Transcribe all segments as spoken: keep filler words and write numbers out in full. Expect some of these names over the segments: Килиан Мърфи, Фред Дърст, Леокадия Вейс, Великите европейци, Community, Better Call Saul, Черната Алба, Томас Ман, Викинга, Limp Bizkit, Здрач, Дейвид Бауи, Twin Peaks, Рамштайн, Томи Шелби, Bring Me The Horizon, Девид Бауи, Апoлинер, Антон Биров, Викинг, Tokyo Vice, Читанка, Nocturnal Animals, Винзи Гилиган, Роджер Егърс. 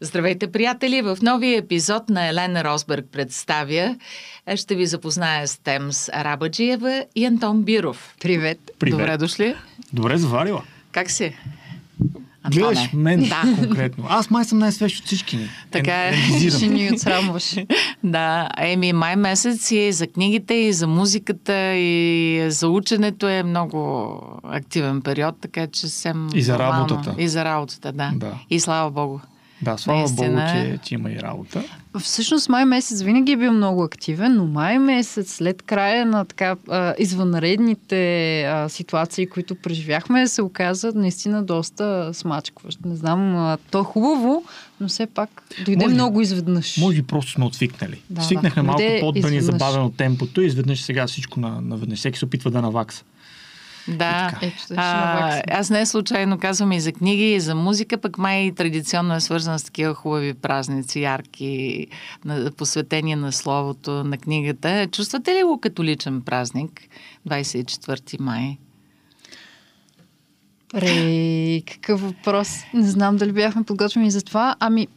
Здравейте, приятели! В новия епизод на Елена Розберг представя. Ще ви запозная с Темз Арабаджиева и Антон Биров. Привет! Привет. Добре дошли! Добре заварила! Как си? Антоне. Гледаш мен да. Конкретно. Аз май съм най-свеж от всички ни. Така е, ще ни отсрамваш. Да, еми май месец и за книгите, и за музиката, и за ученето е много активен период, така че съм... И за работата. И за работата, да. да. И слава Богу. Да, слава наистина... Богу, че, че има и работа. Всъщност май месец винаги е бил много активен, но май месец след края на така а, извънредните а, ситуации, които преживяхме, се оказа наистина доста смачкващ. Не знам, а, то е хубаво, но все пак дойде може, много изведнъж. Може би просто сме отвикнали. Да, свикнахме да, малко по-отбрани, забавено темпото и изведнъж сега всичко наведнъж. Всеки се опитва да навакса. Да, е, а, аз не случайно казвам и за книги, и за музика, пък май традиционно е свързана с такива хубави празници, ярки, на, посветение на словото, на книгата. Чувствате ли го като личен празник, двадесет и четвърти май? Рей, какъв въпрос. Не знам дали бяхме подготвени за това. Ами,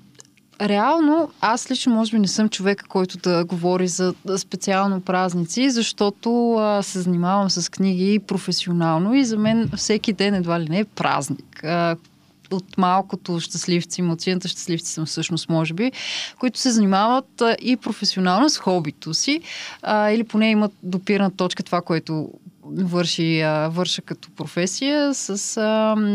реално, аз лично може би не съм човека, който да говори за специално празници, защото а, се занимавам с книги професионално и за мен всеки ден едва ли не е празник. А, от малкото щастливци, младшината щастливци съм всъщност, може би, които се занимават а, и професионално с хобито си, а, или поне имат допирна точка това, което върши, а, върша като професия с, а,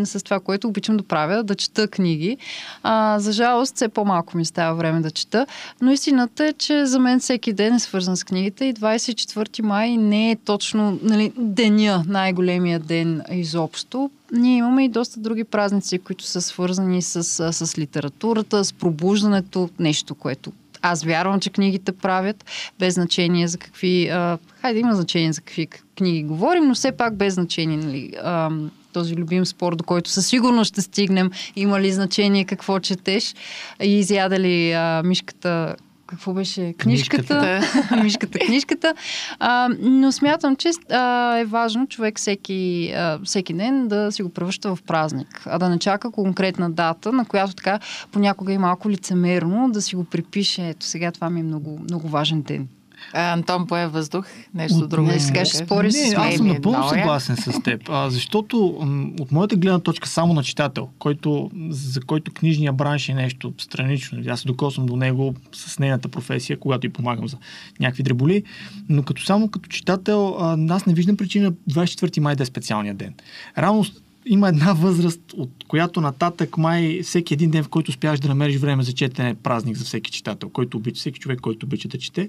с това, което обичам да правя, да чета книги. А, за жалост, все по-малко ми става време да чета, но истината е, че за мен всеки ден е свързан с книгите и двадесет и четвърти май не е точно, нали, деня, най-големия ден изобщо. Ние имаме и доста други празници, които са свързани с, с литературата, с пробуждането, нещо, което аз вярвам, че книгите правят, без значение за какви... А, хайде, има значение за какви книги говорим, но все пак без значение, нали, а, този любим спор, до който със сигурност ще стигнем, има ли значение какво четеш и изяда ли а, мишката... Какво беше? Книжката. Книжката, Мишката, книжката. А, но смятам, че а, е важно човек всеки, а, всеки ден да си го превръща в празник, а да не чака конкретна дата, на която така понякога е малко лицемерно да си го припише. Ето сега това ми е много, много важен ден. А, Антон пое въздух, нещо от... друго. Не, сега ще спориш с мен. Аз съм напълно съгласен с теб, а, защото м- от моята гледна точка само на читател, който, за който книжния бранш е нещо странично. Аз се докосвам до него с нейната професия, когато й помагам за някакви дреболи, но като само като читател, а, аз не виждам причина двадесет и четвърти май да е специалния ден. Рано има една възраст, от която нататък май всеки един ден, в който успяваш да намериш време за четене, е празник за всеки читател, който обича, всеки човек, който обича да чете.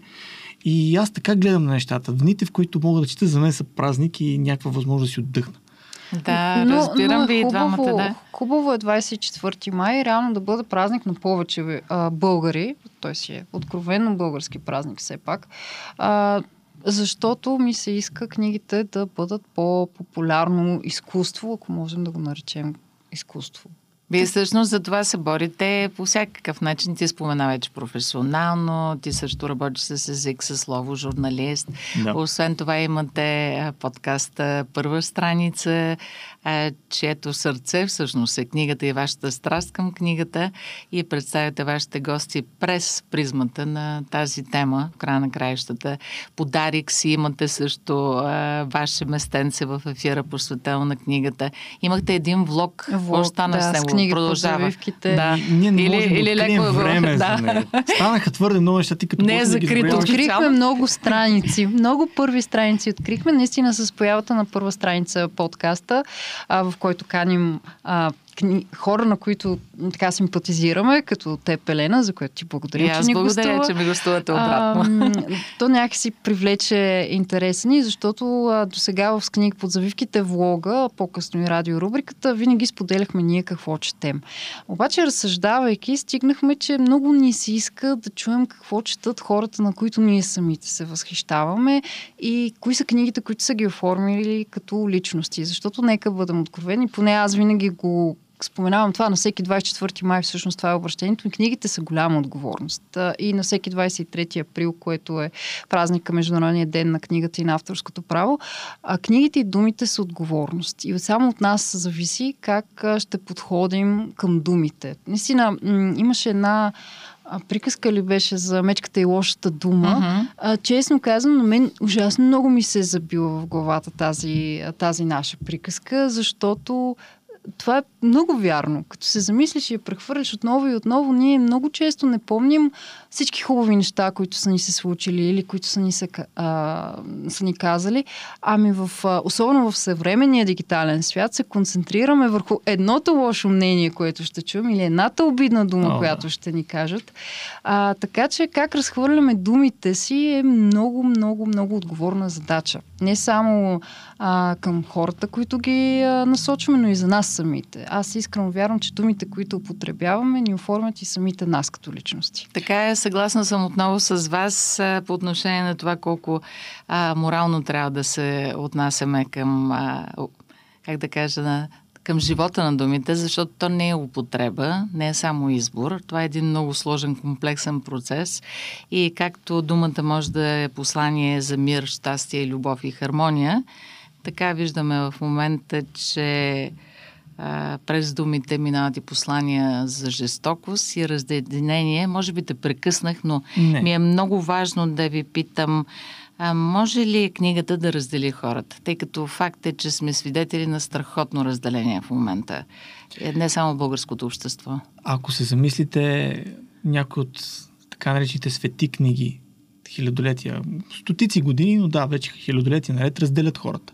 И аз така гледам на нещата. Дните, в които мога да чета, за мен са празник и някаква възможност да си отдъхна. Да, но, разбирам но ви хубаво, и двамата, да. Хубаво е двадесет и четвърти май реално да бъде празник на повече а, българи. Той си е откровенно български празник все пак. А, защото ми се иска книгите да бъдат по-популярно изкуство, ако можем да го наречем изкуство. Вие всъщност за това се борите по всякакъв начин. Ти спомена вече професионално, ти също работиш с език, със слово, журналист. Да. Освен това имате подкаста Първа страница, чието сърце всъщност е книгата и вашата страст към книгата и представяте вашите гости през призмата на тази тема, в края на краищата. Подарик си имате също, ваше местенце в ефира, посветено на книгата. Имахте един влог, влог остана да, с него. Книги, продължавките. Да. Ние не можем или, да открием време да. За него. Станаха твърде много неща, ти като не е закрито. Открихме много страници. Много първи страници открихме. Наистина с появата на Първа страница подкаста, а, в който каним а, кни... хора, на които така симпатизираме, като теб, Елена, за което ти благодаря, че ни благодаря, гостува. Аз благодаря, че ми гостувате обратно. А, то някакси привлече интереса ни, защото а, досега в книг под завивките, влога, по-късно и радиорубриката, винаги споделяхме ние какво четем. Обаче, разсъждавайки, стигнахме, че много ни се иска да чуем какво четат хората, на които ние самите се възхищаваме и кои са книгите, които са ги оформили като личности. Защото нека бъдем откровени, поне аз винаги го споменавам това, на всеки двадесет и четвърти май всъщност това е обращението. Книгите са голяма отговорност. И на всеки двадесет и трети април, което е празника Международния ден на книгата и на авторското право, а книгите и думите са отговорност. И само от нас зависи как ще подходим към думите. Наистина, имаше една приказка ли беше за мечката и лошата дума. Uh-huh. А, честно казвам, на мен ужасно много ми се е забила в главата тази, тази наша приказка, защото това е много вярно. Като се замислиш и я прехвърляш отново и отново, ние много често не помним всички хубави неща, които са ни се случили или които са ни, се, а, са ни казали. Ами в, особено в съвременния дигитален свят се концентрираме върху едното лошо мнение, което ще чуем, или едната обидна дума, oh, която ще ни кажат. А, така че как разхвърляме думите си е много, много, много отговорна задача. Не само а, към хората, които ги а, насочваме, но и за нас самите. Аз искрено вярвам, че думите, които употребяваме, ни оформят и самите нас като личности. Така е, съгласна съм отново с вас а, по отношение на това колко а, морално трябва да се отнасяме към, а, как да кажа, на, към живота на думите, защото то не е употреба, не е само избор. Това е един много сложен, комплексен процес и както думата може да е послание за мир, щастие, любов и хармония, така виждаме в момента, че а, през думите минават и послания за жестокост и разединение. Може би те прекъснах, но не. Ми е много важно да ви питам, а, може ли книгата да раздели хората? Тъй като факт е, че сме свидетели на страхотно разделение в момента. Не само българското общество. Ако се замислите, някои от така наречените свети книги, хилядолетия, стотици години, но да, вече хилядолетия наред, разделят хората.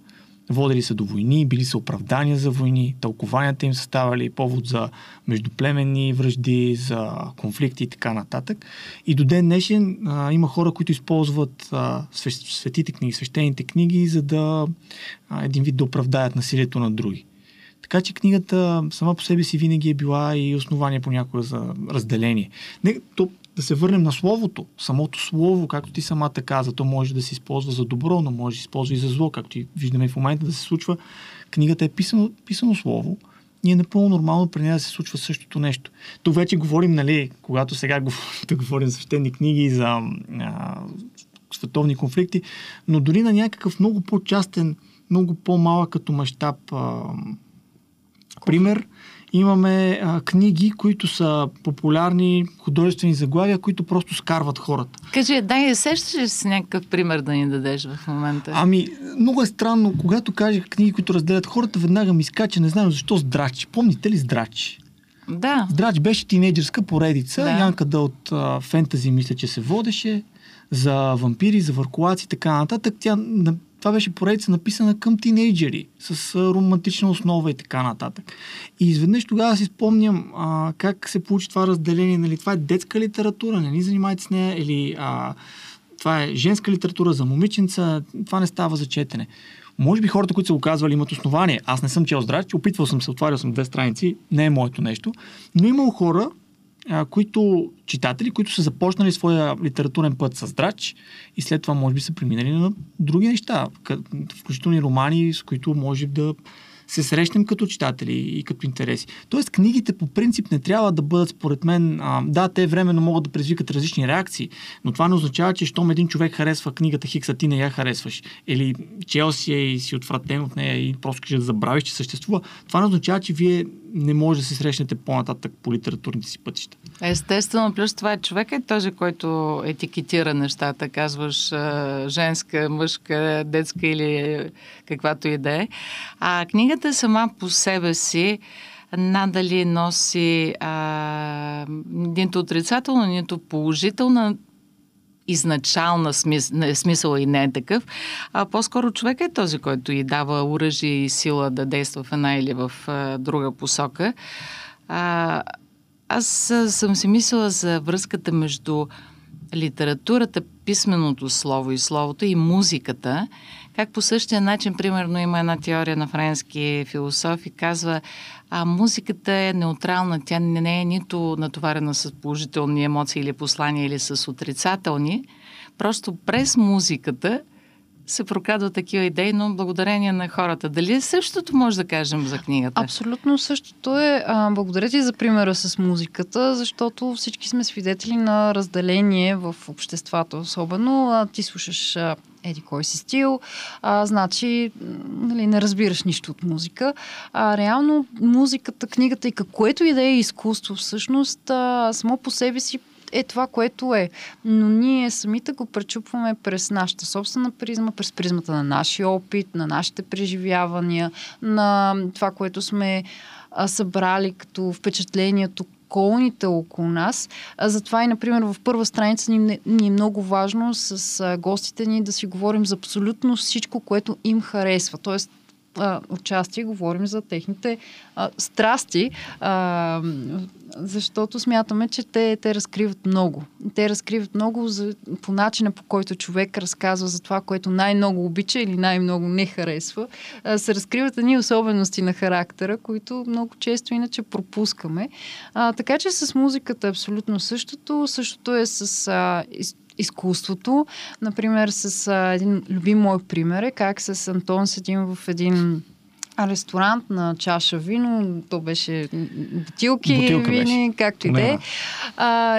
Водили са до войни, били са оправдания за войни, тълкованията им са ставали повод за междуплеменни вражди, за конфликти и така нататък. И до ден днешен а, има хора, които използват а, светите книги, свещените книги, за да а, един вид да оправдаят насилието на други. Така че книгата сама по себе си винаги е била и основание понякога за разделение. Не, то, да се върнем на словото. Самото слово, както ти самата каза, то може да се използва за добро, но може да се използва и за зло, както и виждаме в момента да се случва. Книгата е писано, писано слово и е напълно нормално при нея да се случва същото нещо. То вече говорим, нали, когато сега говорим за свещени книги и за а, световни конфликти, но дори на някакъв много по-частен, много по-малък като мащаб пример, имаме а, книги, които са популярни, художествени заглавия, които просто скарват хората. Кажи, дай, сещаш ли си някакъв пример да ни дадеш в момента? Ами, много е странно, когато кажех книги, които разделят хората, веднага ми изкача, не знам защо, Здрач. Помните ли Здрач? Да. Здрач беше тинейджерска поредица, да. Янката от а, фентази, мисля, че се водеше, за вампири, за въркулаци, така нататък. Тя... Това беше поредица написана към тинейджери, с романтична основа и така нататък. И изведнъж тогава си спомням а, как се получи това разделение. Нали, това е детска литература, не ни занимайте с нея, или а, това е женска литература за момиченца, това не става за четене. Може би хората, които са го казвали, имат основание. Аз не съм чел Здрач, опитвал съм се, отварял съм две страници, не е моето нещо. Но имал хора, които читатели, които са започнали своя литературен път с Здрач и след това може би са преминали на други неща, включително и романи, с които може да се срещнем като читатели и като интереси. Тоест книгите по принцип не трябва да бъдат, според мен, а, да, те временно могат да предизвикат различни реакции, но това не означава, че щом един човек харесва книгата Хикса, ти не я харесваш, или Челси и си отвратен от нея и просто кажа да забравиш, че съществува, това не означава, че вие не може да се срещнете по-нататък по литературните си пътища. Естествено, плюс това е човек е този, който етикетира нещата, казваш женска, мъжка, детска или каквато и да е. А книгата сама по себе си надали носи а, нито отрицателно, нито положителна изначална смисъл, смисъл и не е такъв, а по-скоро човек е този, който и дава оръжие и сила да действа в една или в а, друга посока. А, аз съм си мислила за връзката между литературата, писменото слово и словото и музиката, как по същия начин, примерно, има една теория на френски философ и казва, а музиката е неутрална, тя не е нито натоварена с положителни емоции или послания или с отрицателни, просто през музиката се прокрадват такива идеи, но благодарение на хората. Дали същото може да кажем за книгата? Абсолютно същото е. Благодаря ти за примера с музиката, защото всички сме свидетели на разделение в обществото. Особено ти слушаш еди кой си стил, а, значи нали, не разбираш нищо от музика. А, реално музиката, книгата и каквото и да е изкуство всъщност а, само по себе си е това, което е. Но ние самите го пречупваме през нашата собствена призма, през призмата на нашия опит, на нашите преживявания, на това, което сме събрали като впечатлението, колоните около нас. Затова и, например, в първа страница ни, ни е много важно с гостите ни да си говорим за абсолютно всичко, което им харесва. Тоест, участие, говорим за техните а, страсти, а, защото смятаме, че те, те разкриват много. Те разкриват много за, по начина, по който човек разказва за това, което най-много обича или най-много не харесва. А, се разкриват едни особености на характера, които много често иначе пропускаме. А, така че с музиката е абсолютно същото. Същото е с а, изкуството. Например, с а, един любим мой пример е как с Антон седим в един ресторант на чаша вино. То беше бутилки, Бутилка вини, беше. както и да е.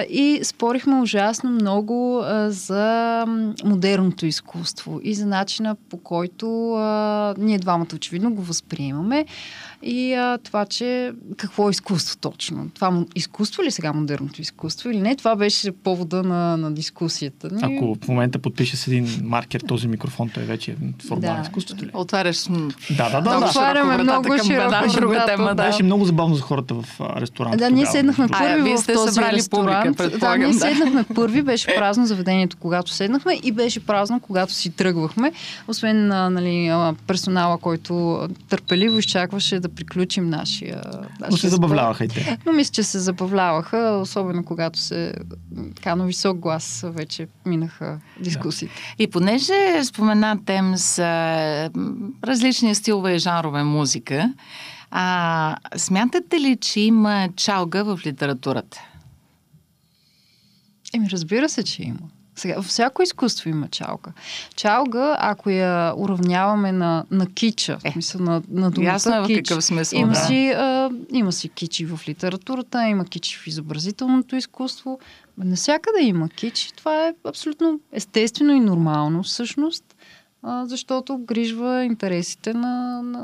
И спорихме ужасно много а, за модерното изкуство и за начина, по който а, ние двамата очевидно го възприемаме. И а, това, че какво е изкуство точно? Това му, изкуство ли сега модерното изкуство или не? Това беше повода на, на дискусията. Ни... Ако в момента подпише с един маркер този микрофон, той вече е формално да. изкуството ли? Отваряш... Да, да, да. Отваряме да. много към широко вратата. Да. Беше много забавно за хората в ресторанта. Да, ние седнахме първи а, в този ресторант. Публика, да, ние да. седнахме първи. Беше празно заведението, когато седнахме и беше празно, когато си тръгвахме. Освен нали, персонала, който търпеливо изчакваше да приключим нашия... Но се забавляваха и те. Но мисля, че се забавляваха, особено когато се така на висок глас вече минаха дискусиите. Да. И понеже спомена Темз различни стилове и жанрове музика, а, смятате ли, че има чалга в литературата? Еми, разбира се, че има. Сега, всяко изкуство има чалга. Чалга, ако я уравняваме на, на кича, е, мисля, на, на думата ясно е кич, в какъв смисъл, има, да. си, а, има си кичи в литературата, има кичи в изобразителното изкуство. Навсякъде има кичи. Това е абсолютно естествено и нормално всъщност, защото обгрижва интересите на, на,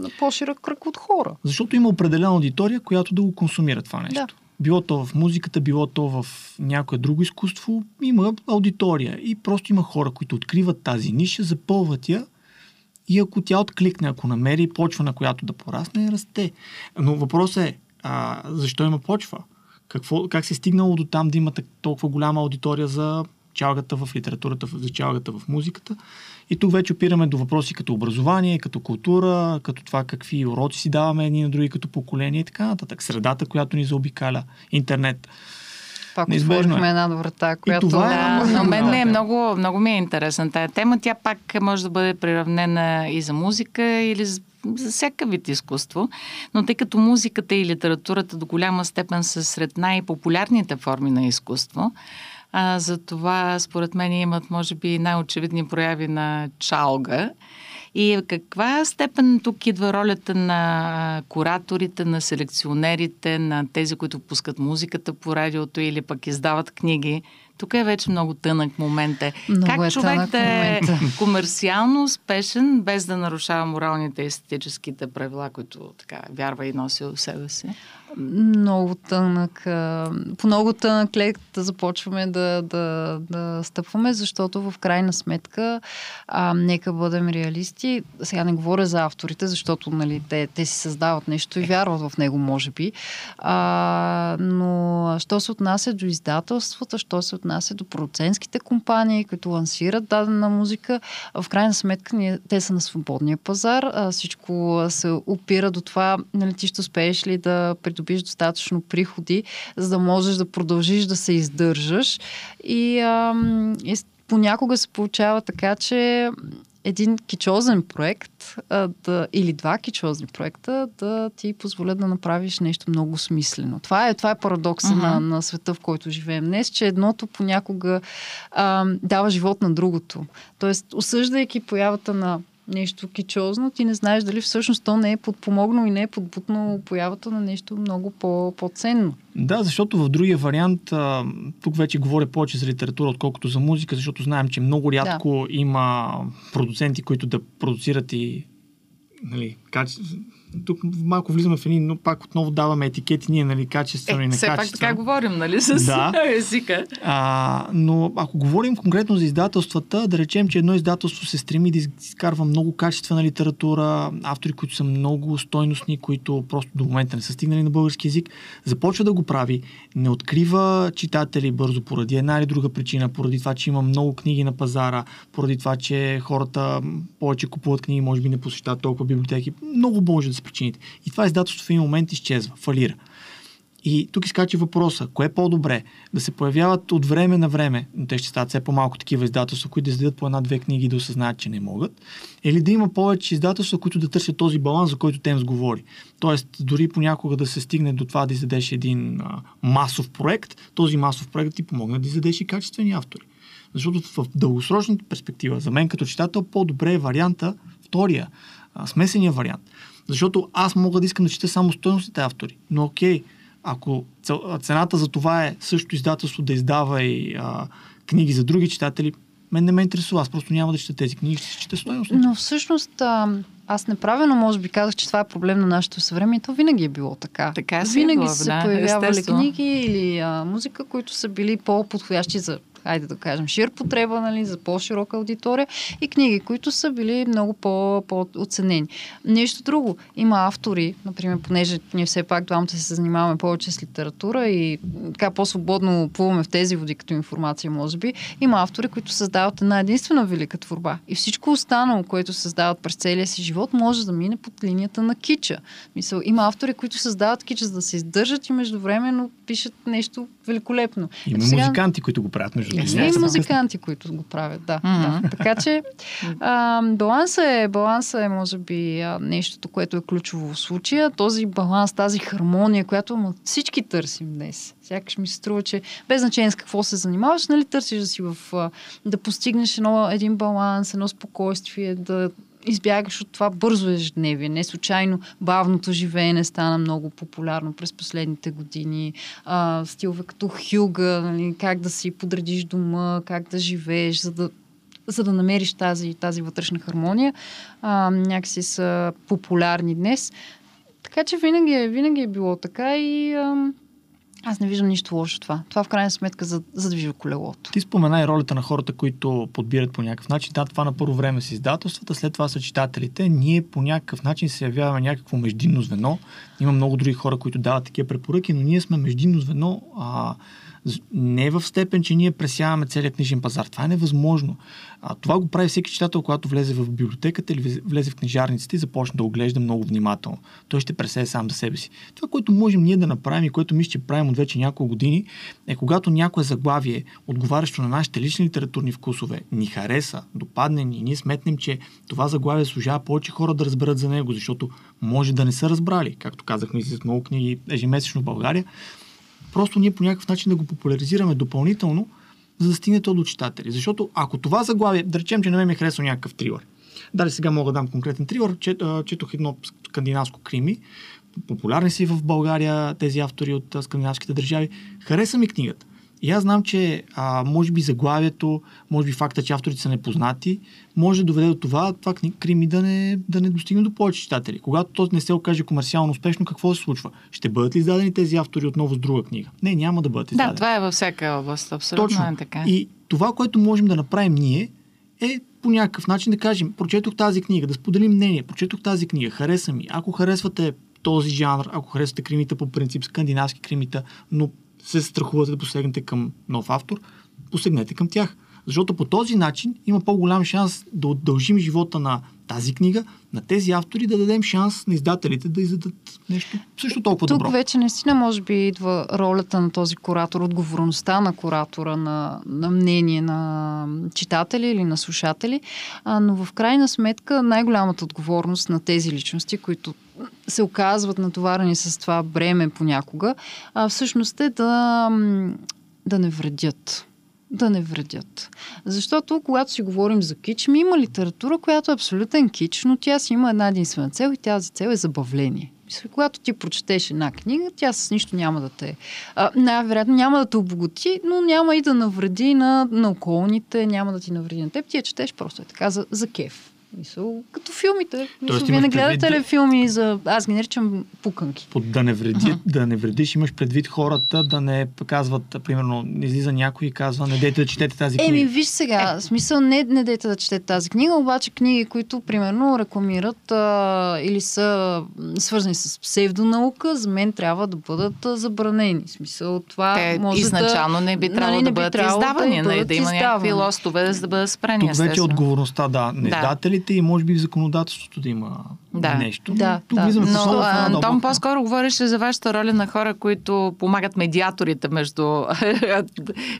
на по-широк кръг от хора. Защото има определена аудитория, която да го консумира това нещо. Да. Било то в музиката, било то в някое друго изкуство, има аудитория и просто има хора, които откриват тази ниша, запълват я и ако тя откликне, ако намери почва, на която да порасне, расте. Но въпросът е, а, защо има почва? Какво, как се стигнало до там да има толкова голяма аудитория за чалгата в литературата, за чалгата в музиката? И тук вече опираме до въпроси като образование, като култура, като това какви уроци си даваме едни на други като поколение и така нататък. Средата, която ни заобикаля, интернет. Пак отворихме е. една врата, която... Да, е... но мен е много, много ми е интересна тая тема. Тя пак може да бъде приравнена и за музика, или за, за всяка вид изкуство. Но тъй като музиката и литературата до голяма степен са сред най-популярните форми на изкуство, А, за това, според мен, имат, може би, най-очевидни прояви на чалга. И в каква степен тук идва ролята на кураторите, на селекционерите, на тези, които пускат музиката по радиото или пък издават книги? Тук е вече много тънък момент. Е. Как е човек да е комерциално успешен, без да нарушава моралните и естетическите правила, които така вярва и носи в себе си? Много тънък. По много тънък лек да започваме да, да, да стъпваме, защото в крайна сметка а, нека бъдем реалисти. Сега не говоря за авторите, защото нали, те, те си създават нещо и вярват в него, може би. А, но що се отнася до издателствата, що се отнася до продуцентските компании, които лансират дадена музика, в крайна сметка ние, те са на свободния пазар. А, всичко се опира до това, нали, ти ще успееш ли да добиш достатъчно приходи, за да можеш да продължиш да се издържаш. И, а, и понякога се получава така, че един кичозен проект а, да, или два кичозни проекта да ти позволят да направиш нещо много смислено. Това е, това е парадокса uh-huh. на, на света, в който живеем днес, че едното понякога а, дава живот на другото. Тоест, осъждайки появата на нещо кичозно, ти не знаеш дали всъщност то не е подпомогнало и не е подбутнало появата на нещо много по-ценно. Да, защото в другия вариант, тук вече говоря повече за литература, отколкото за музика, защото знаем, че много рядко да. Има продуценти, които да продуцират и... Нали, каче... Тук малко влизаме в едни, но пак отново даваме етикети ние, нали, качествено е, и некачествено. Все пак така говорим, нали, с да. Езика. А, но ако говорим конкретно за издателствата, да речем, че едно издателство се стреми да изкарва много качествена литература, автори, които са много стойностни, които просто до момента не са стигнали на български език, започва да го прави, не открива читатели бързо поради една или друга причина, поради това, че има много книги на пазара, поради това, че хората повече купуват книги, може би не посещават толкова библиотеки. Много може да причините. И това издателство в един момент изчезва, фалира. И тук изкача въпроса, кое е по-добре? Да се появяват от време на време, но те ще стават все по-малко такива издателства, които да издадат по една-две книги и да осъзнаят, че не могат, или да има повече издателства, които да търсят този баланс, за който Темз говори. Тоест, дори понякога да се стигне до това да издадеш един а, масов проект, този масов проект ти помогне да издадеш и качествени автори. Защото в дългосрочната перспектива, за мен като читател, по-добре е варианта, втория, а, смесения вариант. Защото аз мога да искам да чета само стойностите автори. Но окей, ако цената за това е също издателство да издава и а, книги за други читатели, мен не ме интересува. Аз просто няма да чета тези книги, ще чета стойностите. Но всъщност а, аз неправилно може би казах, че това е проблем на нашето съвреме и то винаги е било така. Така си винаги е било, са се да, появявали естествено. Книги или а, музика, които са били по-подходящи за... айде да кажем, шир потреба, нали, за по-широка аудитория и книги, които са били много по-оценени. Нещо друго. Има автори, например, понеже ние все пак двамата се занимаваме повече с литература и така по-свободно плуваме в тези води като информация, може би. Има автори, които създават една единствена велика творба и всичко останало, което създават през целия си живот, може да мине под линията на кича. Мисъл, има автори, които създават кича, за да се издържат и междувременно пишат нещо великолепно. Има сега... музиканти, които го правят между другото. Има музиканти, които го правят, да. Mm-hmm. да. Така че а, баланса, е, баланса е, може би, а, нещото, което е ключово в случая. Този баланс, тази хармония, която ама, всички търсим днес. Сякаш ми се струва, че без значение с какво се занимаваш, нали търсиш да си в... А, да постигнеш едно, един баланс, едно спокойствие, да избягаш от това бързо ежедневие. Не случайно бавното живеене стана много популярно през последните години. А, стилове като Хюга, нали, как да си подредиш дома, как да живееш, за да, за да намериш тази, тази вътрешна хармония. А, някакси са популярни днес. Така че винаги, винаги е било така и... Ам... Аз не виждам нищо лошо в това. Това в крайна сметка задвижва колелото. Ти спомена и ролята на хората, които подбират по някакъв начин. Да, това на първо време с издателствата, след това са читателите. Ние по някакъв начин се явяваме някакво междинно звено. Има много други хора, които дават такива препоръки, но ние сме междинно звено а, не в степен, че ние пресяваме целият книжен пазар. Това е невъзможно. А, това го прави всеки читател, когато влезе в библиотеката или влезе в книжарниците и започне да оглежда много внимателно. Той ще пресее сам за себе си. Това, което можем ние да направим и което мисля, че правим от вече няколко години, е когато някое заглавие, отговарящо на нашите лични литературни вкусове, ни хареса, допадне ни, ние сметнем, че това заглавие служава повече хора да разберат за него, защото може да не са разбрали, както казахме с много книги ежемесечно в България. Просто ние по някакъв начин да го популяризираме допълнително, за да стигне то до читатели. Защото ако това заглавие, да речем, че на мен ми е харесал някакъв трилър. Дали сега мога да дам конкретен трилър, четох едно скандинавско крими. Популярни са и в България тези автори от скандинавските държави. Хареса ми книгата. И аз знам, че а, може би заглавието, може би факта, че авторите са непознати, може да доведе до това, това крими да не, да не достигне до повече читатели. Когато то не се окаже комерциално успешно, какво се случва? Ще бъдат ли издадени тези автори отново с друга книга? Не, няма да бъдат издадени. Да, това е във всяка област. Абсолютно. Точно. Е така. И това, което можем да направим ние, е по някакъв начин да кажем, прочетох тази книга, да споделим мнение, прочетох тази книга, хареса ми. Ако харесвате този жанр, ако харесвате кримита по принцип, скандинавски кримита, но се страхувате да посегнете към нов автор, посегнете към тях. Защото по този начин има по-голям шанс да удължим живота на тази книга, на тези автори, да дадем шанс на издателите да издадат нещо също толкова Тук добро. Тук вече наистина може би идва ролята на този куратор, отговорността на куратора, на, на мнение на читатели или на слушатели, а, но в крайна сметка най-голямата отговорност на тези личности, които се оказват натоварени с това бреме понякога, а, всъщност е да, да не вредят. Да не вредят. Защото, когато си говорим за кич, ми има литература, която е абсолютен кич, но тя си има една единствена цел и тази цел е забавление. Когато ти прочетеш една книга, тя с нищо няма да те... Най-вероятно няма да те обогати, но няма и да навреди на, на околните, няма да ти навреди на теб. Ти я четеш просто е така за, за кеф. Мисъл, като филмите. Мисъл, вие не гледате предвид... ли филми за... Аз ги наричам пуканки. Под да не вреди, uh-huh. да не вредиш, имаш предвид хората да не казват, примерно, излиза някой и казва, не дейте да четете тази книга. Еми, виж сега, е. смисъл, не, не дейте да четете тази книга, обаче книги, които, примерно, рекламират а, или са свързани с псевдонаука, за мен трябва да бъдат а, забранени. Смисъл, това те може изначално да, не би трябвало нали, да бъдат издавани, да, да, да има някакви лостове, за да бъдат спрени. Тук вече отговорността, да, не издатели, и може би в законодателството да има да. нещо. Да, Тук да. Но, а, Антон, по-скоро говореше за вашата роля на хора, които помагат медиаторите между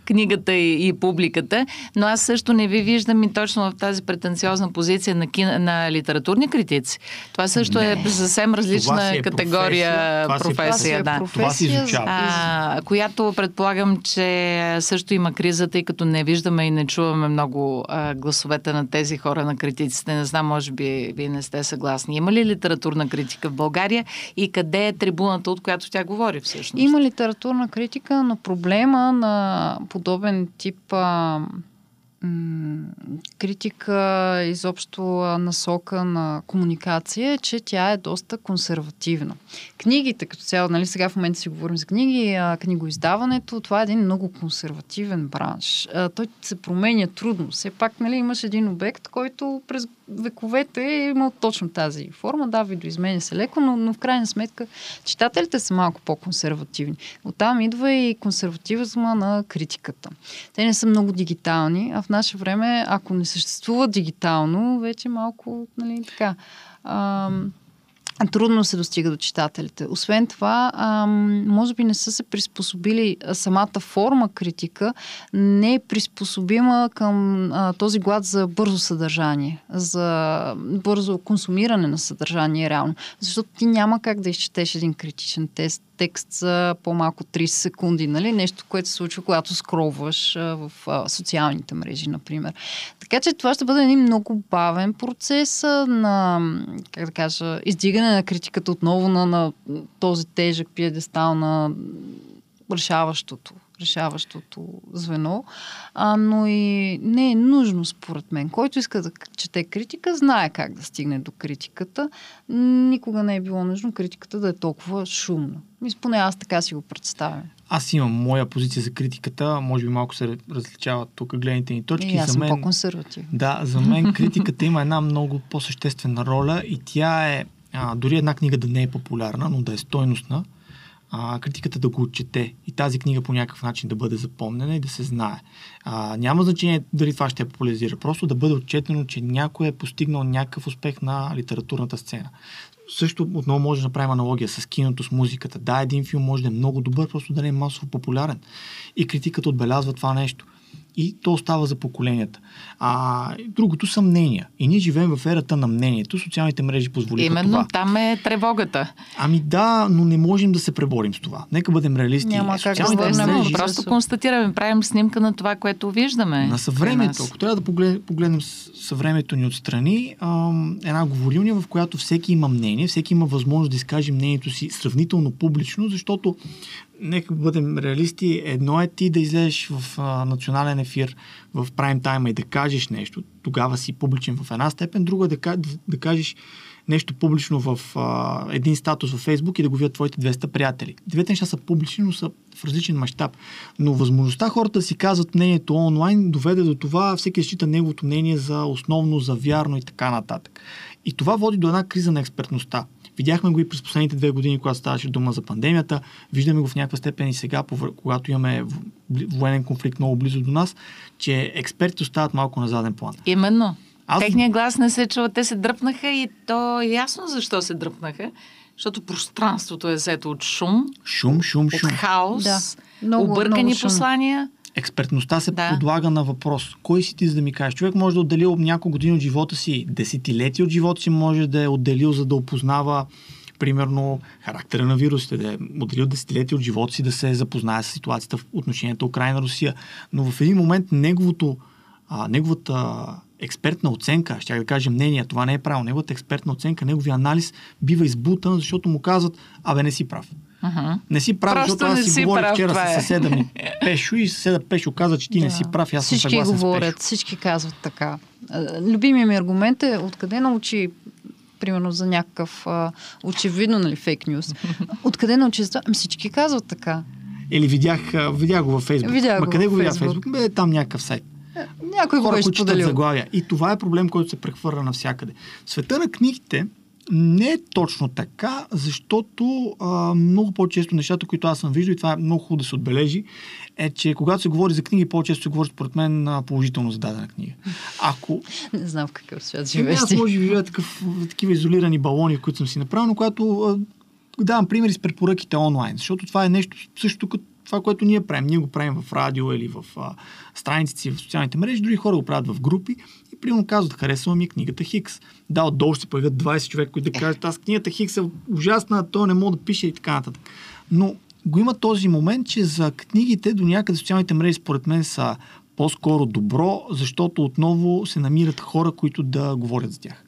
книгата и, и публиката, но аз също не ви виждам и точно в тази претенциозна позиция на, кина, на литературни критици. Това също не. е съвсем различна е категория професия. Това, професия, това, е професия, да. това се изучава. А, която предполагам, че също има криза, тъй като не виждаме и не чуваме много а, гласовете на тези хора на критиците. Не знам, може би вие не сте съгласни. Има ли литературна критика в България и къде е трибуната, от която тя говори всъщност? Има литературна критика, но проблема на подобен тип а, м- критика, изобщо насока на комуникация е, че тя е доста консервативна. Книгите като цяло, нали сега в момента си говорим за книги, а книгоиздаването, това е един много консервативен бранш. А, той се променя трудно. Все пак нали, имаш един обект, който през вековете е имал точно тази форма. Да, видоизменя се леко, но, но в крайна сметка читателите са малко по-консервативни. Оттам идва и консервативизма на критиката. Те не са много дигитални, а в наше време, ако не съществува дигитално, вече малко, нали, така... Ам... трудно се достига до читателите. Освен това, ам, може би не са се приспособили самата форма критика, не е приспособима към а, този глад за бързо съдържание, за бързо консумиране на съдържание реално. Защото ти няма как да изчетеш един критичен тест, текст за по-малко трийсет секунди, нали? Нещо, което се случва, когато скролваш а, в а, социалните мрежи, например. Така че това ще бъде един много бавен процес а, на, как да кажа, издигане на критиката отново на, на този тежък пиедестал на решаващото. решаващото звено, а, но и не е нужно според мен. Който иска да чете критика, знае как да стигне до критиката. Никога не е било нужно критиката да е толкова шумна. Мисля, поне аз така си го представя. Аз имам моя позиция за критиката, може би малко се различават тук гледните ни точки. И аз съм по-консервативна. Да, за мен критиката има една много по-съществена роля и тя е, а, дори една книга да не е популярна, но да е стойностна, А, критиката да го отчете и тази книга по някакъв начин да бъде запомнена и да се знае. А, няма значение дали това ще я популяризира, просто да бъде отчетено, че някой е постигнал някакъв успех на литературната сцена. Също отново може да направим аналогия с киното, с музиката. Да, един филм може да е много добър, просто да не е масово популярен. И критиката отбелязва това нещо. И то остава за поколенията. А другото са мнения. И ние живеем в ерата на мнението. Социалните мрежи позволиха Именно, това. Именно там е тревогата. Ами да, но не можем да се преборим с това. Нека бъдем реалисти. Няма как да върнем. Мрежи... Просто констатираме, правим снимка на това, което виждаме. На съвремето. Ако трябва да погледнем съвремето ни отстрани, една говорилня, в която всеки има мнение, всеки има възможност да изкаже мнението си сравнително публично, защото нека бъдем реалисти, едно е ти да излезеш в а, национален ефир в прайм тайма и да кажеш нещо, тогава си публичен в една степен, друго е да, да кажеш нещо публично в а, един статус във Фейсбук и да го видят твоите двеста приятели. Двете неща са публични, но са в различен мащаб. Но възможността хората да си казват мнението онлайн доведе до това всеки счита неговото мнение за основно, за вярно и така нататък. И това води до една криза на експертността. Видяхме го и през последните две години, когато ставаше дума за пандемията. Виждаме го в някаква степен и сега, когато имаме военен конфликт много близо до нас, че експертите остават малко на заден план. Именно. Аз... Техният глас не се чува. Те се дръпнаха и то е ясно защо се дръпнаха. Защото пространството е взето от шум. Шум, шум, шум. От хаос, да. Много, объркани много послания. Експертността се да. подлага на въпрос. Кой си ти, за да ми кажеш? Човек може да отдели от няколко години от живота си, десетилетия от живота си може да е отделил, за да опознава примерно характера на вирусите, да е отделил десетилетия от живота си, да се запознае с ситуацията в отношенията Украина-Русия. Но в един момент неговото, а, неговата експертна оценка, ще да кажем мнение, това не е правилно, неговата експертна оценка, неговия анализ бива избутан, защото му казват, абе не си прав. Uh-huh. Не си прав, просто защото аз си, си говорих прав, вчера със съседа ми Пешо и съседа Пешо каза, че ти да. не си прав и аз съм съгласен с Пешо. Всички говорят, всички казват така. Любимият ми аргумент е откъде научи, примерно за някакъв очевидно, нали, фейк нюс. Откъде научи за това? Всички казват така. Или видях, видях го във Фейсбук. Видях Ма го къде го видях във Фейсбук? Фейсбук? Бе, там някакъв сайт. Някой хора, които четат заглавия. И това е проблем, който се прехвърля навсякъде. Света на книгите не е точно така, защото а, много по-често нещата, които аз съм виждал, и това е много хубаво да се отбележи, е, че когато се говори за книги, по-често се говори, според мен, положително за дадена книга. Ако... Не знам в какъв свят живееш. Аз може живея такива изолирани балони, които съм си направил, но когато давам примери с препоръките онлайн, защото това е нещо също като това, което ние правим. Ние го правим в радио или в а, страниците, в социалните мрежи, други хора го правят в групи и примерно казват, харесва ми книгата Хикс. Да, отдолу ще се появят двайсет човека, които да кажат, аз книгата Хикс е ужасна, той не мога да пише и така нататък. Но го има този момент, че за книгите до някъде социалните мрежи според мен са по-скоро добро, защото отново се намират хора, които да говорят за тях.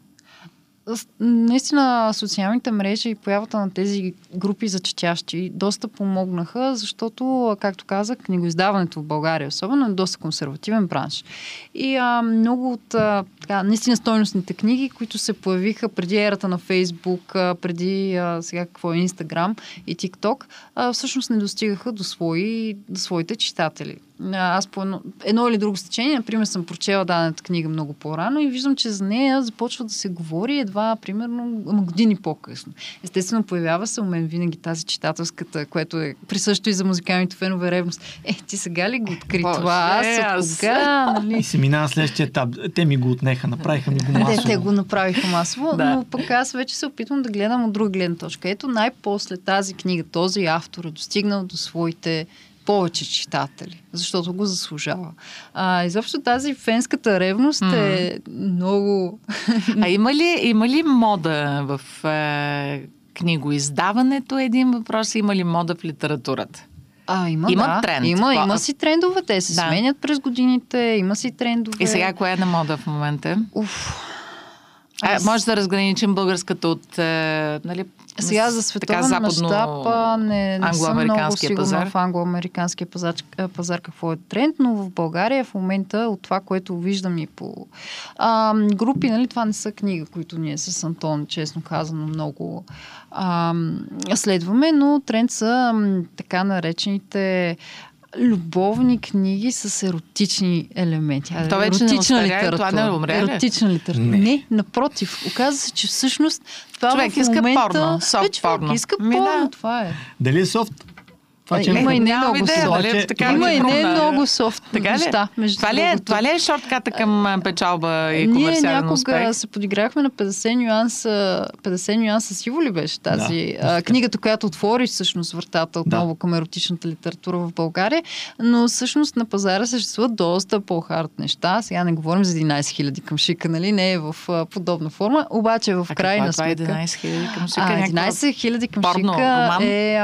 Наистина социалните мрежи и появата на тези групи за четящи доста помогнаха, защото, както казах, книгоиздаването в България особено е доста консервативен бранш. И а, много от а, така, наистина стойностните книги, които се появиха преди ерата на Фейсбук, а, преди а, сега какво е Инстаграм и Тикток, а, всъщност не достигаха до, свои, до своите читатели. Аз по едно, едно или друго стечение, например, съм прочела дадената книга много по-рано и виждам, че за нея започва да се говори едва, примерно, години по-късно. Естествено, появява се у мен винаги тази читателската, което е присъщо и за музикалните фенове ревност. Е, ти сега ли го откри Боже, това? Аз от кога? Нали? И се минава следващия етап. Те ми го отнеха, направиха ми го масово. Те, те го направиха масово, да. Но пък аз вече се опитвам да гледам от друга гледна точка. Ето най-после тази книга, този автор е достигнал до своите повече читатели, защото го заслужава. А, изобщо тази фенската ревност mm. е много... А има ли, има ли мода в е, книгоиздаването? Един въпрос. Има ли мода в литературата? А, има, има да. тренд. Има, има си трендове. Те се да. сменят през годините. Има си трендове. И сега коя е на мода в момента? Уф... А, може да разграничим българската от е, нали, сега за световен мащаб не, не съм много сигурна пазар. в англо-американския пазар, пазар какво е тренд, но в България в момента от това, което виждам и по а, групи, нали, това не са книги, които ние с Антон, честно казано, много а, следваме, но тренд са така наречените любовни книги с еротични елементи. А, това вече еротична не литература. Това не умре, еротична литература. Не. не, напротив. Оказва се, че всъщност това човек в момента... Човек иска порно. Софт порно. Иска порно, това е. Дали е софт? Това, че има и не много софт. Има и не много софт. Това ли е шортката към печалба и комерциален успех? Ние някога се подиграхме на петдесет нюанса. петдесет нюанса сиво ли беше тази книгата, която отвори всъщност вратата отново към еротичната литература в България, но всъщност на пазара съществуват доста по-хард неща. Сега не говорим за единайсет хиляди към шика, нали? Не е в подобна форма, обаче в крайна сметка. Това е единайсет хиляди към шика? единайсет хиляди към шика е...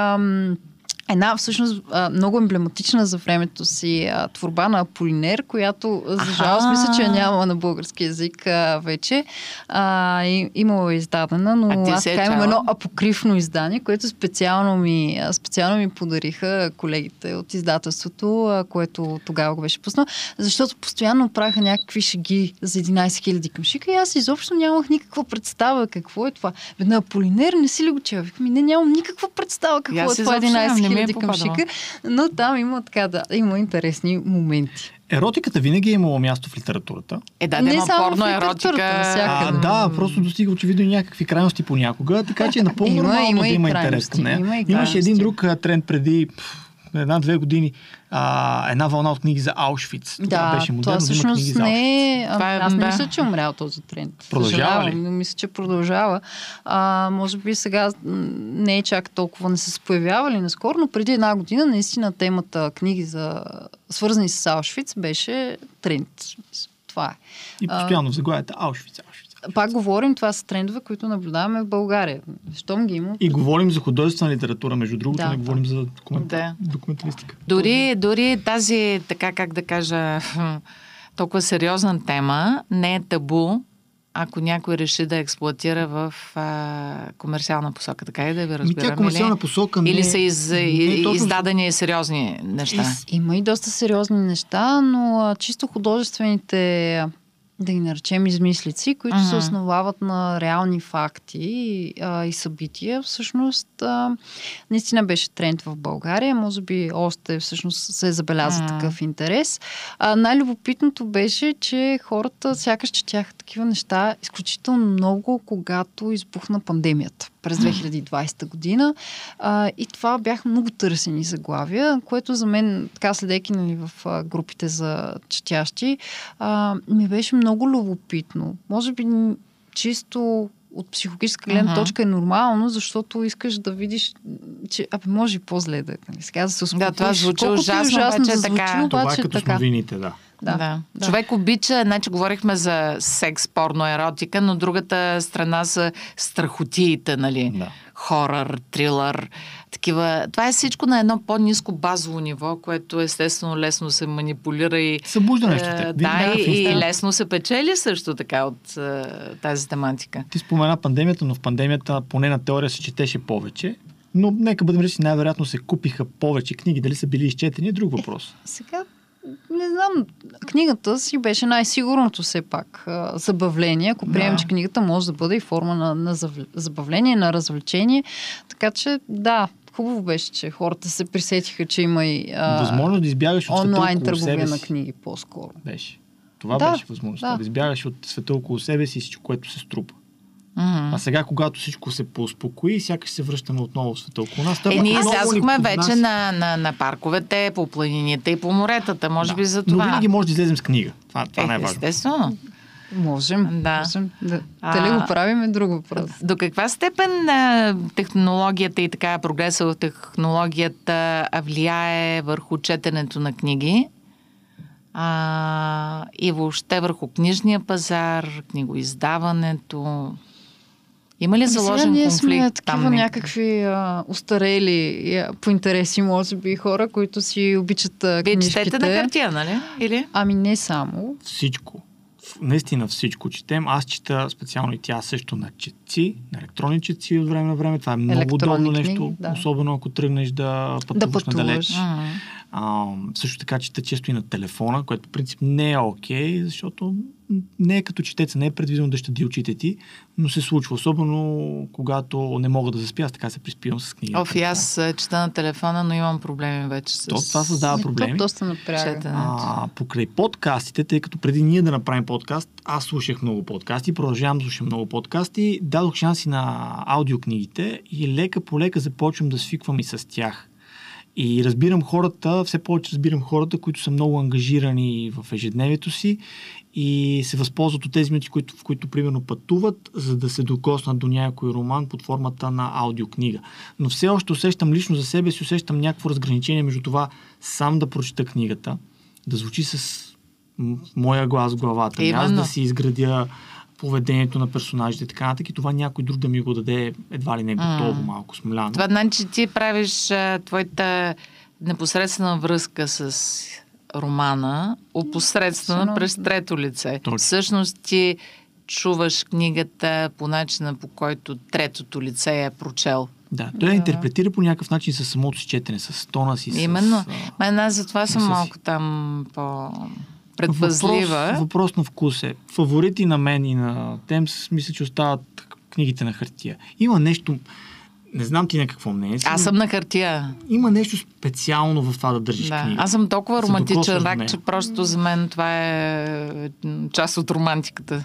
Една всъщност много емблематична за времето си творба на Аполинер, която за жалост мисля, че я няма на български язик вече. А, имала е издадена, но аз така имам едно апокривно издание, което специално ми, специално ми подариха колегите от издателството, което тогава го беше пуснало, защото постоянно правиха някакви шеги за единайсет хиляди към шика и аз изобщо нямах никаква представа какво е това. Веднага Аполинер не си ли го чела? Викам, не, нямам никаква представа какво е това единайсет хиляди. винаги към шика, но там има така, да, има интересни моменти. Еротиката винаги е имала място в литературата. Е, да, да, има порно еротика. А, да, просто достига очевидно и някакви крайности понякога, така че е напълно нормално има да има интерес към нея. Има Имаше един друг тренд преди една-две години, а, една вълна от книги за Аушвиц. Тогава да, беше модерно да има книги за Аушвиц. Не, това е, аз не да. мисля, че умрял този тренд. Продължава ли? Мисля, че продължава. А, може би сега не е чак толкова, не са се появявали наскоро, но преди една година наистина темата книги за свързани с Аушвиц беше тренд. Това е. И постоянно в заглавията Аушвиц, Аушвиц. Пак говорим, това са трендове, които наблюдаваме в България. Щом ги има... И говорим за художествена литература, между другото, да, не да. говорим за документ... да. документалистика. Дори, дори тази, така как да кажа, толкова сериозна тема не е табу, ако някой реши да експлоатира в а, комерциална посока. Така и да ви разбираме. Тя комерциална посока не, или са из, не е точно... издадени сериозни неща? Има и доста сериозни неща, но чисто художествените... да ги наречем измислици, които ага. се основават на реални факти и, а, и събития. Всъщност, а, наистина беше тренд в България. Може би още всъщност се забеляза ага. такъв интерес. А, най-любопитното беше, че хората сякаш четяха такива неща изключително много, когато избухна пандемията през две хиляди и двадесета година. А, и това бяха много търсени заглавия, което за мен, така следейки нали, в групите за четящи, а, ми беше много любопитно. Може би чисто от психологическа гледна uh-huh. точка е нормално, защото искаш да видиш, че абе, може и по-зле да е. Сега да се успокоиш. Да, това звучи ужасно, ужасно обаче, звучи, така. Обаче, това е като така. С новините, да. Да, да. Да. Човек обича, значи говорихме за секс, порно, еротика, но другата страна са страхотиите, нали? Да. Хорър, трилър, такива. Това е всичко на едно по-низко базово ниво, което естествено лесно се манипулира и събужда нещо. Е, да, и, и лесно се печели също така от е, тази тематика. Ти спомена пандемията, но в пандемията поне на теория се четеше повече. Но нека бъдем речи, най-вероятно се купиха повече книги. Дали са били изчетени е друг въпрос. Е, сега не знам, книгата си беше най-сигурното все пак забавление. Ако приемем, да. че книгата може да бъде и форма на, на забавление, на развлечение. Така че, да, хубаво беше, че хората се присетиха, че има и а... възможно да избягаш от онлайн търговия на книги по-скоро. Беше. Това да, беше възможността. Да. Да избягаш от света около себе си и всичко, което се струпа. Mm-hmm. А сега, когато всичко се поуспокои, сякаш се връщаме отново в света около нас. Е, ние излязохме вече на, на, на парковете, по планините и по моретата. Може да. би за това. Но винаги може да излезем с книга. Това, това е най-важно. Естествено. Можем. Да. Можем. Да. Дали го правим е друг въпрос. До каква степен а, технологията и така прогреса в технологията влияе върху четенето на книги? А, и въобще върху книжния пазар, книгоиздаването... Има ли заложен конфликт? Сега ние сме такива някакви а, устарели а, по интереси, може би, хора, които си обичат а, книжките. Вие четете на хартия, нали? Или? Ами не само. Всичко. Наистина всичко четем. Аз чета специално и тя също на четци, на електронни четци от време на време. Това е много електронни удобно книги, нещо, да. Особено ако тръгнеш да пътуваш да надалеч. Mm-hmm. А, също така чета често и на телефона, което в принцип не е окей, okay, защото не е като четец, не е предвидено да щади очите ти, но се случва. Особено когато не мога да заспя, аз така се приспивам с книги. Оф, и аз чета на телефона, но имам проблеми вече с... То, това създава проблеми. Доста напряга. А, покрай подкастите, тъй като преди ние да направим подкаст, аз слушах много подкасти, продължавам да слушам много подкасти, дадох шанси на аудиокнигите и лека по лека започвам да свиквам и с тях. И разбирам хората, все повече разбирам хората, които са много ангажирани в ежедневието си и се възползват от тези минути, в които примерно пътуват, за да се докоснат до някой роман под формата на аудиокнига. Но все още усещам лично за себе си, усещам някакво разграничение между това сам да прочета книгата, да звучи с моя глас в главата, именно. Аз да си изградя поведението на персонажите и така нататък, и това някой друг да ми го даде едва ли не готово, mm. малко смляно. Това значи, че ти правиш а, твоята непосредствена връзка с романа, опосредствена през трето лице. Точно. Всъщност ти чуваш книгата по начина, по който третото лице е прочел. Да, той да. я интерпретира по някакъв начин със самото си четене, с тона си. Именно. Мен аз затова съм малко там по... предпазлива. Въпрос, въпрос на вкус е. Фаворити на мен и на Темс, мисля, че остават книгите на хартия. Има нещо Не знам ти на какво мнение. Аз съм на хартия. Има нещо специално в това да държиш да. книга. Аз съм толкова романтичен рак, че просто за мен това е част от романтиката.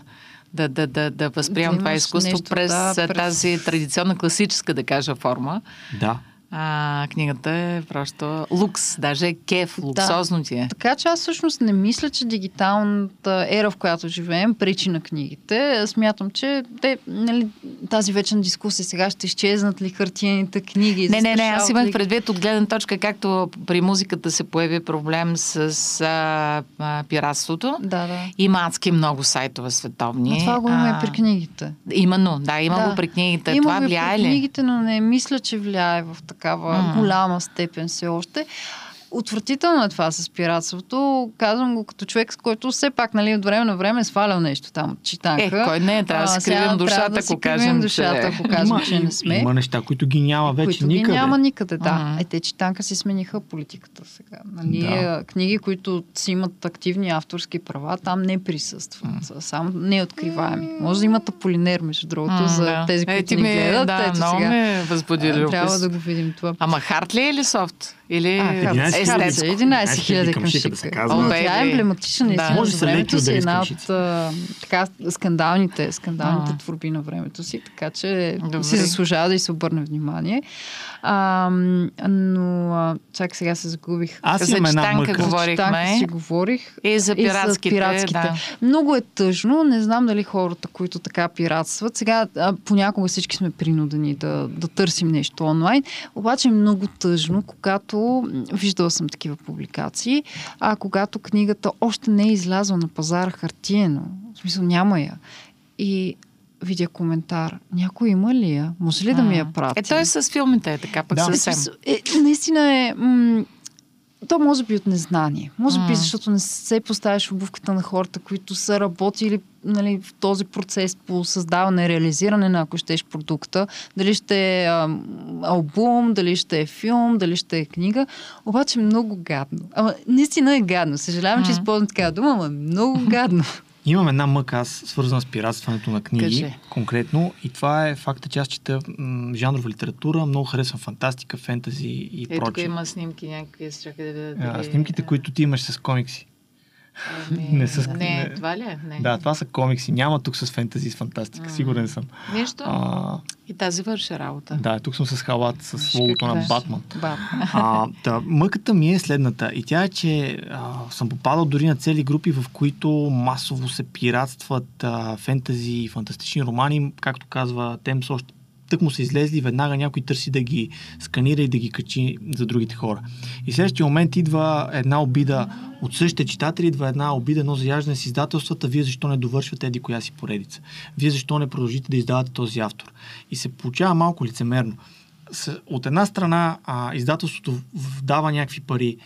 Да, да, да, да възприемам да това изкуство нещо, през, да, през тази традиционна класическа, да кажа, форма. Да. А, книгата е просто лукс, даже е кеф, луксозно ти е. Да. Така че аз всъщност не мисля, че дигиталната ера, в която живеем, пречи на книгите. Смятам, че те, нали, тази вечна дискусия сега ще изчезнат ли хартиените книги. Не, не, не, аз имам ли... предвид от гледна точка, както при музиката се появи проблем с а, а, пиратството. Да, да. Има адски много сайтове световни. Но това го има а... при книгите. Именно, да, има да. го при книгите. Има това влияе ли? При книгите, но не мисля, че влияе в така такава mm. голяма степен все още. Отвратително е това с пиратството. Казвам го като човек, с който все пак, нали, от време на време е свалял нещо там от читанка. Е, кой не е, трябва да си кривим душата, ако кажем, че не сме. Има неща, които ги няма вече които никъде. Които ги няма никъде, да. Uh-huh. Е, те читанка си смениха политиката сега. Нали, да. Книги, които си имат активни авторски права, там не присъстват. Uh-huh. Само неоткриваеми. Може да имат Аполинер, между другото, uh-huh. за тези, които е, не гледат. Да, ето много сега. Ме възбуди, трябва да го видим това. Ама Хартли или Софт? Или... А, единайсет хиляди към шика. Тя е емблематична наистина за времето си, една от така, скандалните, скандалните творби на времето си, така че добре. Си заслужава да и се обърне внимание. А, но чак сега се загубих. Аз за читанка говорихме. Си говорих. И за пиратските. И за пиратските. Да. Много е тъжно. Не знам дали хората, които така пиратстват. Сега понякога всички сме принудени да, да търсим нещо онлайн. Обаче е много тъжно, когато виждала съм такива публикации, а когато книгата още не е излязла на пазара хартиено, в смисъл няма я. И видя коментар. Някой има ли я? Може ли а, да ми я прати? Е, той с филмите е така, пък да. съвсем. Е, наистина е... М- то може би от незнание. Може би, защото не се поставиш в обувката на хората, които са работили, нали, в този процес по създаване, реализиране на, ако щеш, продукта. Дали ще е а, албум, дали ще е филм, дали ще е книга. Обаче много гадно. Ама наистина е гадно. Съжалявам, че използвам такава дума, но е много гадно. Имам една мъка, аз свързана с пиратстването на книги, Кажи. конкретно, и това е факта, че аз чета м- жанрова литература, много харесвам фантастика, фентази и прочее. Е, тук има снимки някакви, с чакай да видя. Да, да, снимките, да. които ти имаш с комикси. Ами, не, с... не, не, това ли е? Не. Да, това са комикси. Няма тук с фентази и с фантастика. А, сигурен съм. Нещо? А... И тази върши работа. Да, тук съм с халат, с логото на Батман. А, да, мъката ми е следната. И тя е, че а, съм попадал дори на цели групи, в които масово се пиратстват а, фентази и фантастични романи. Както казва Темз, още тък му са излезли, веднага някой търси да ги сканира и да ги качи за другите хора. И в следващия момент идва една обида от същите читатели, идва една обида, едно заяждане с издателствата. Вие защо не довършвате еди коя си поредица? Вие защо не продължите да издавате този автор? И се получава малко лицемерно. От една страна а, издателството дава някакви пари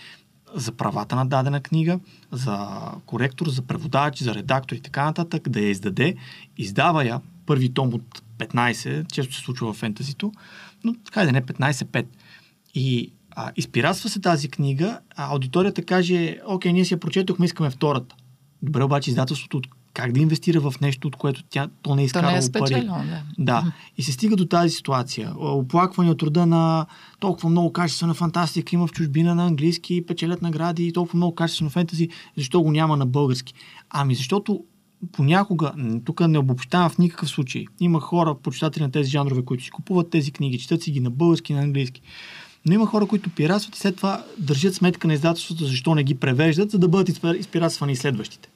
за правата на дадена книга, за коректор, за преводач, за редактор и така нататък, да я издаде. Издава я, първи том от петнайсет, често се случва в фентазито, но хайде не петнайсет пет. И а, изпиратства се тази книга, а аудиторията каже: окей, ние си я прочетохме, искаме втората. Добре, обаче издателството как да инвестира в нещо, от което тя, то не е изкарало е пари. Да. да. И се стига до тази ситуация. Оплакване от рода на толкова много качество на фантастика има в чужбина на английски, печелят награди, толкова много качество на фентази, защо го няма на български? Ами защото понякога, тук не обобщавам в никакъв случай, има хора, почитатели на тези жанрове, които си купуват тези книги, четат си ги на български, на английски. Но има хора, които пиратстват и след това държат сметка на издателството, защо не ги превеждат, за да бъдат изпиратствани и следващите.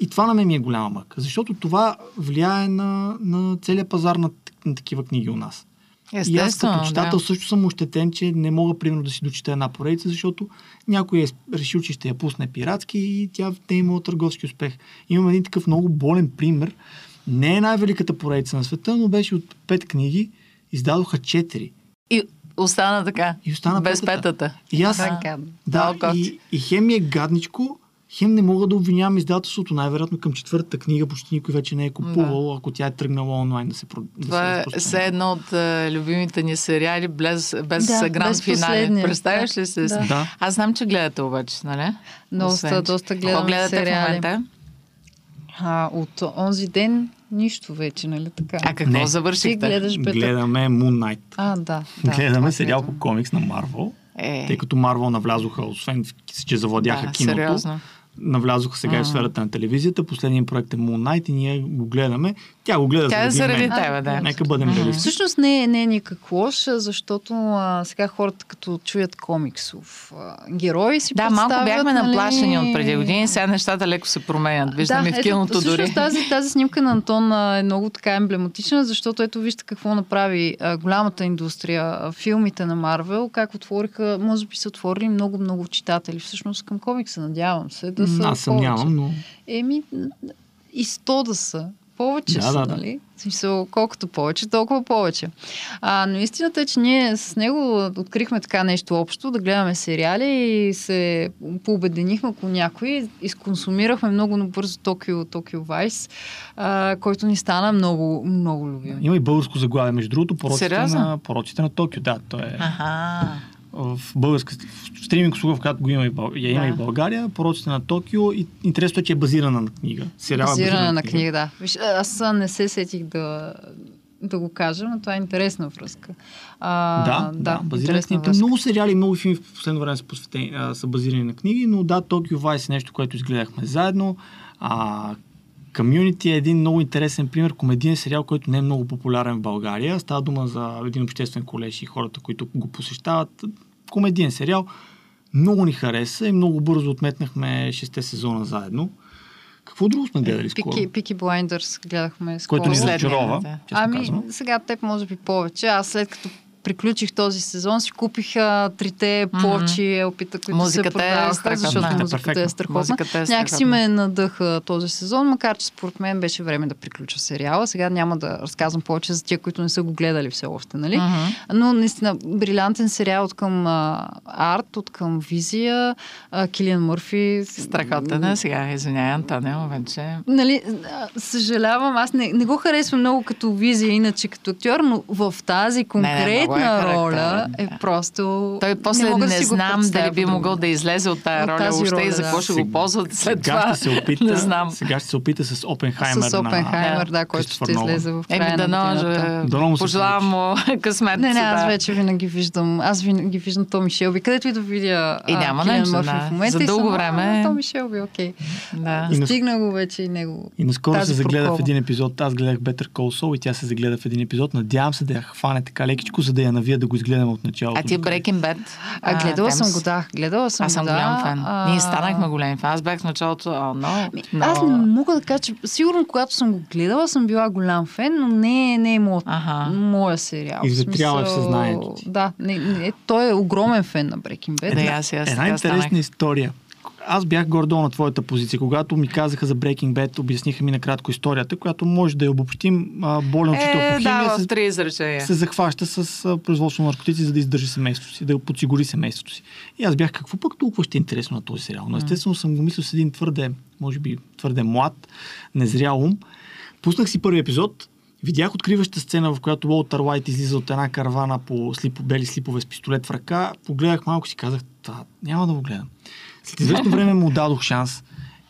И това на мен ми е голяма мъка, защото това влияе на, на целия пазар на, на такива книги у нас. И аз като читател да. също съм ощетен, че не мога, примерно, да си дочита една поредица, защото някой е решил, че ще я пусне пиратски и тя не е имала търговски успех. Имам един такъв много болен пример. Не е най-великата поредица на света, но беше от пет книги, издадоха четири. И остана така, и остана без петата. петата. И аз, а, да, да и, и хем е гадничко, хем не мога да обвинявам издателството. Най-вероятно към четвъртата книга почти никой вече не е купувал, да. ако тя е тръгнала онлайн да се разпространява. Това да се е едно от е, любимите ни сериали без, без да, гранд без финали. Представяш да. ли се? Да. Да. Аз знам, че гледате обаче, нали? Доста, доста гледам сериали. Гледате в момента? А от онзи ден нищо вече, нали така? А какво завършихте? Гледаме Moon Knight. А, да. да Гледаме сериал по комикс на Марвел. Е. Тъй като Марвел навлязоха, освен че завладяха да, киното, сериозно. Навлязоха сега mm. в сферата на телевизията. Последният проект е Moon Knight и ние го гледаме. Тя го гледа Тя заради мен. Тебе, да. Нека бъдем реалисти. Mm. Всъщност не е, не е никак лош, защото а, сега хората като чуят комиксов а, герои си да, представят... Да, малко бяхме нали... наплашени от преди години, сега нещата леко се променят. Виждаме да, в киното ето, дори. Всъщност тази, тази снимка на Антон е много така емблематична, защото ето вижте какво направи а, голямата индустрия, а, филмите на Марвел, как отвориха, може би са отворили много-много читатели. Всъщност към комикса, надявам се, да са Аз съмнявам, но... Еми, и сто да са. Повече да, са, да, да. Нали? Смисъл, колкото повече, толкова повече. А, но истината е, че ние с него открихме така нещо общо, да гледаме сериали и се пообеденихме по някои. Изконсумирахме много набързо Tokyo, Tokyo Vice, а, който ни стана много, много любим. Има и българско заглавие, между другото, Пороците на, Пороците на Токио. Да, то е... Аха. В българска стриминг услуга, в която го има и, Бъл... я има да. и България, Пороците на Токио, и интересно е, че е базирана на книга. Сериала базирана, базирана на книга, книга да. Виж, аз не се сетих да, да го кажа, но това е интересна връзка. А, да, да, да базирана книга. Много сериали, много филми в последно време са, посветени, а, са базирани на книги, но да, Tokyo Vice е нещо, което изгледахме заедно. А, Community е един много интересен пример, комедиен сериал, който не е много популярен в България. Става дума за един обществен колеж и хората, които го посещават. Комедиен сериал. Много ни хареса и много бързо отметнахме шесте сезона заедно. Какво друго сме гледали скоро? Peaky Blinders гледахме скоро. Което ни разочарова, честно ами, казано. Сега теб може би повече. Аз след като приключих този сезон, си купих а, трите плочи, mm-hmm. опита, които музиката се продаваха, е защото да, музиката, е е музиката е страхотна. Някакси ме надъха този сезон, макар че според мен беше време да приключа сериала. Сега няма да разказвам повече за тия, които не са го гледали все още, нали? Mm-hmm. Но наистина, брилянтен сериал от към а, арт, от към визия, а, Килиан Мърфи. Страхотен е сега, извиняй, Антонио, вече. Нали, съжалявам, аз не, не го харесвам много като визия, иначе като актьор, но в тази конкретна на роля е да. просто... Той после не, не знам дали би могъл да излезе от тая роля въобще роля, и за какво да. ще го ползват след това. Ще се опита, не знам. Сега ще се опита с Опенхаймер. С Опенхаймер, да, да който ще излезе в края Еми, на годината. Пожелавам му късмет. Не, не, аз вече винаги виждам. Аз винаги виждам Томи Шелби. Където и да видя Килиан Мърфи в момента. За дълго време. Томи Шелби, окей. Стигна го вече и него. И наскоро се загледа в един епизод. Аз гледах Better Call Saul и тя се загледа в един епизод. Надявам се да я хване така лекичко, за да я навия да го изгледам от началото. А ти Breaking Bad? А, гледала а, съм го, да. Гледала съм аз съм да, голям фен. А... Ние станахме големи фен. Аз бях в началото... О, но, но... Аз не мога да кажа, че сигурно когато съм го гледала, съм била голям фен, но не, не е моят, ага. моя сериал. И затряла в съзнанието ти. Да, не, не, той е огромен фен на Breaking Bad. Една, аз, аз, една интересна станах. история. Аз бях гордо на твоята позиция. Когато ми казаха за Breaking Bad, обясниха ми накратко историята, която може да я обобщим. Болен учител по химия да, се, в три изречения. Се захваща с производство на наркотици, за да издържи семейството си, да я подсигури семейството си. И аз бях какво пък толкова ще е интересно на този сериал. Но естествено съм го мислил с един твърде, може би твърде млад, незрял ум. Пуснах си първи епизод, видях откриваща сцена, в която Уолтър Уайт излиза от една карвана по слипо, бели слипове с пистолет в ръка. Погледах малко си казах, това няма да го гледам. След известно време му дадох шанс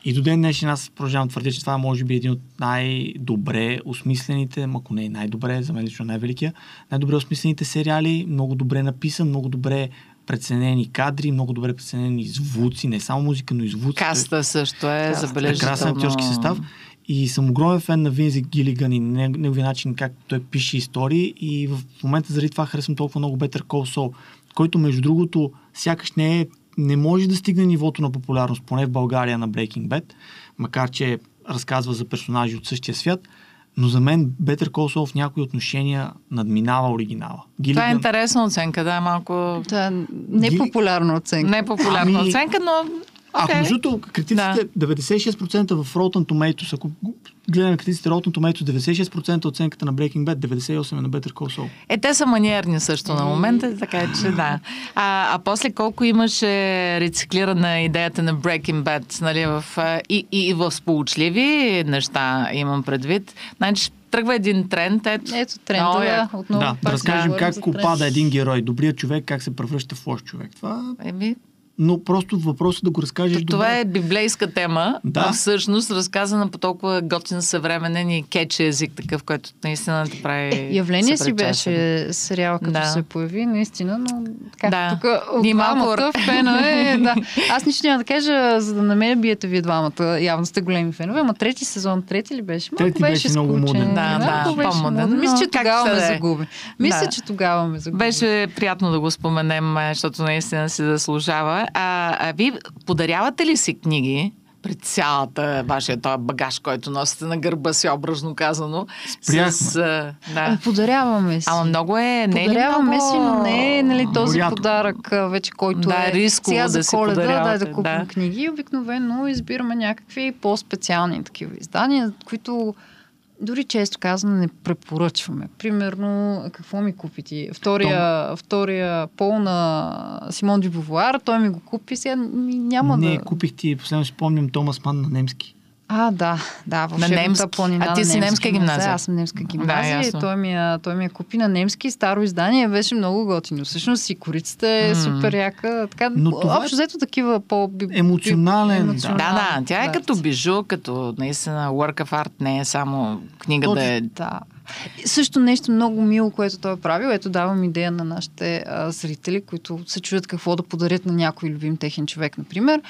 и до ден днешен аз продължавам твърдя, че това може би един от най-добре осмислените, ако не най-добре, за мен лично най-великия, най-добре осмислените сериали, много добре написан, много добре преценени кадри, много добре преценени звуци, не само музика, но и звуци. Каста също е забележително. Красен актьорски състав. И съм огромен фен на Винзи Гилиган и неговия начин как той пише истории и в момента заради това харесвам толкова много Better Call Saul, който между другото сякаш не е не може да стигне нивото на популярност, поне в България, на Breaking Bad, макар че разказва за персонажи от същия свят, но за мен Better Call Saul в някои отношения надминава оригинала. Гилиган... Това е интересна оценка, да, малко... Да, непопулярна оценка. Непопулярна ами... оценка, но... Okay. А междуто, критиците, да. деветдесет и шест процента в Rotten Tomatoes, ако гледаме критиците Rotten Tomatoes, деветдесет и шест процента оценката на Breaking Bad, деветдесет и осем процента на Better Call Saul. Е, те са маниерни също на момента, така че да. А, а после колко имаше рециклирана идеята на Breaking Bad, нали, в, и, и, и в сполучливи неща имам предвид. Значи, тръгва един тренд. Ето, ето трендът е отново. Да, да разкажем как опада един герой, добрият човек, как се превръща в лош човек. Това... Еми... но просто въпросът да го разкажеш. Това добре. Е библейска тема, да? А всъщност разказана по толкова готин съвременен и кетч език, такъв, който наистина да прави... Е, явление си беше сериал, като да. се появи, наистина, но как да. тук от двамата фенове... Да. Аз нищо няма да кажа, за да намеря биете вие двамата, явно сте големи фенове, ама трети сезон, трети ли беше? Малко трети беше, беше много моден. Да, да, да по-моден. Мисля, че тогава ме загуби. Мисля, че тогава ме загуби. Беше приятно да го споменем, защото наистина се заслужава. А, а ви подарявате ли си книги пред цялата вашия този багаж, който носите на гърба си, образно казано? Спряхме. С, а, да. Подаряваме си. Ама много е... Не подаряваме е много... си, но не е нали, този Боляко. подарък вече, който да, е рисково сега за да Коледа, дай да купим да. книги. Обикновено избираме някакви по-специални такива издания, които... Дори често казвам, не препоръчваме. Примерно, какво ми купи ти? Втория, втория пол на Симон Дю Бовуара, той ми го купи, сега няма не, да... Не, купих ти, последно си спомням, Томас Ман на немски. А, да, да, в Шепната планина. А ти си немска гимназия. Аз съм немска гимназия да, и той ми, я, той ми я купи на немски старо издание. Беше много готино. Всъщност и корицата е mm. супер яка. Така, но това общо взето такива по... Емоционален. емоционален. Да, да, тя е като бижу, като наистина work of art, не е само книга Точно, да е... Да. Също нещо много мило, което той е правил. Ето давам идея на нашите а, зрители, които се чудят какво да подарят на някой любим техен човек, например.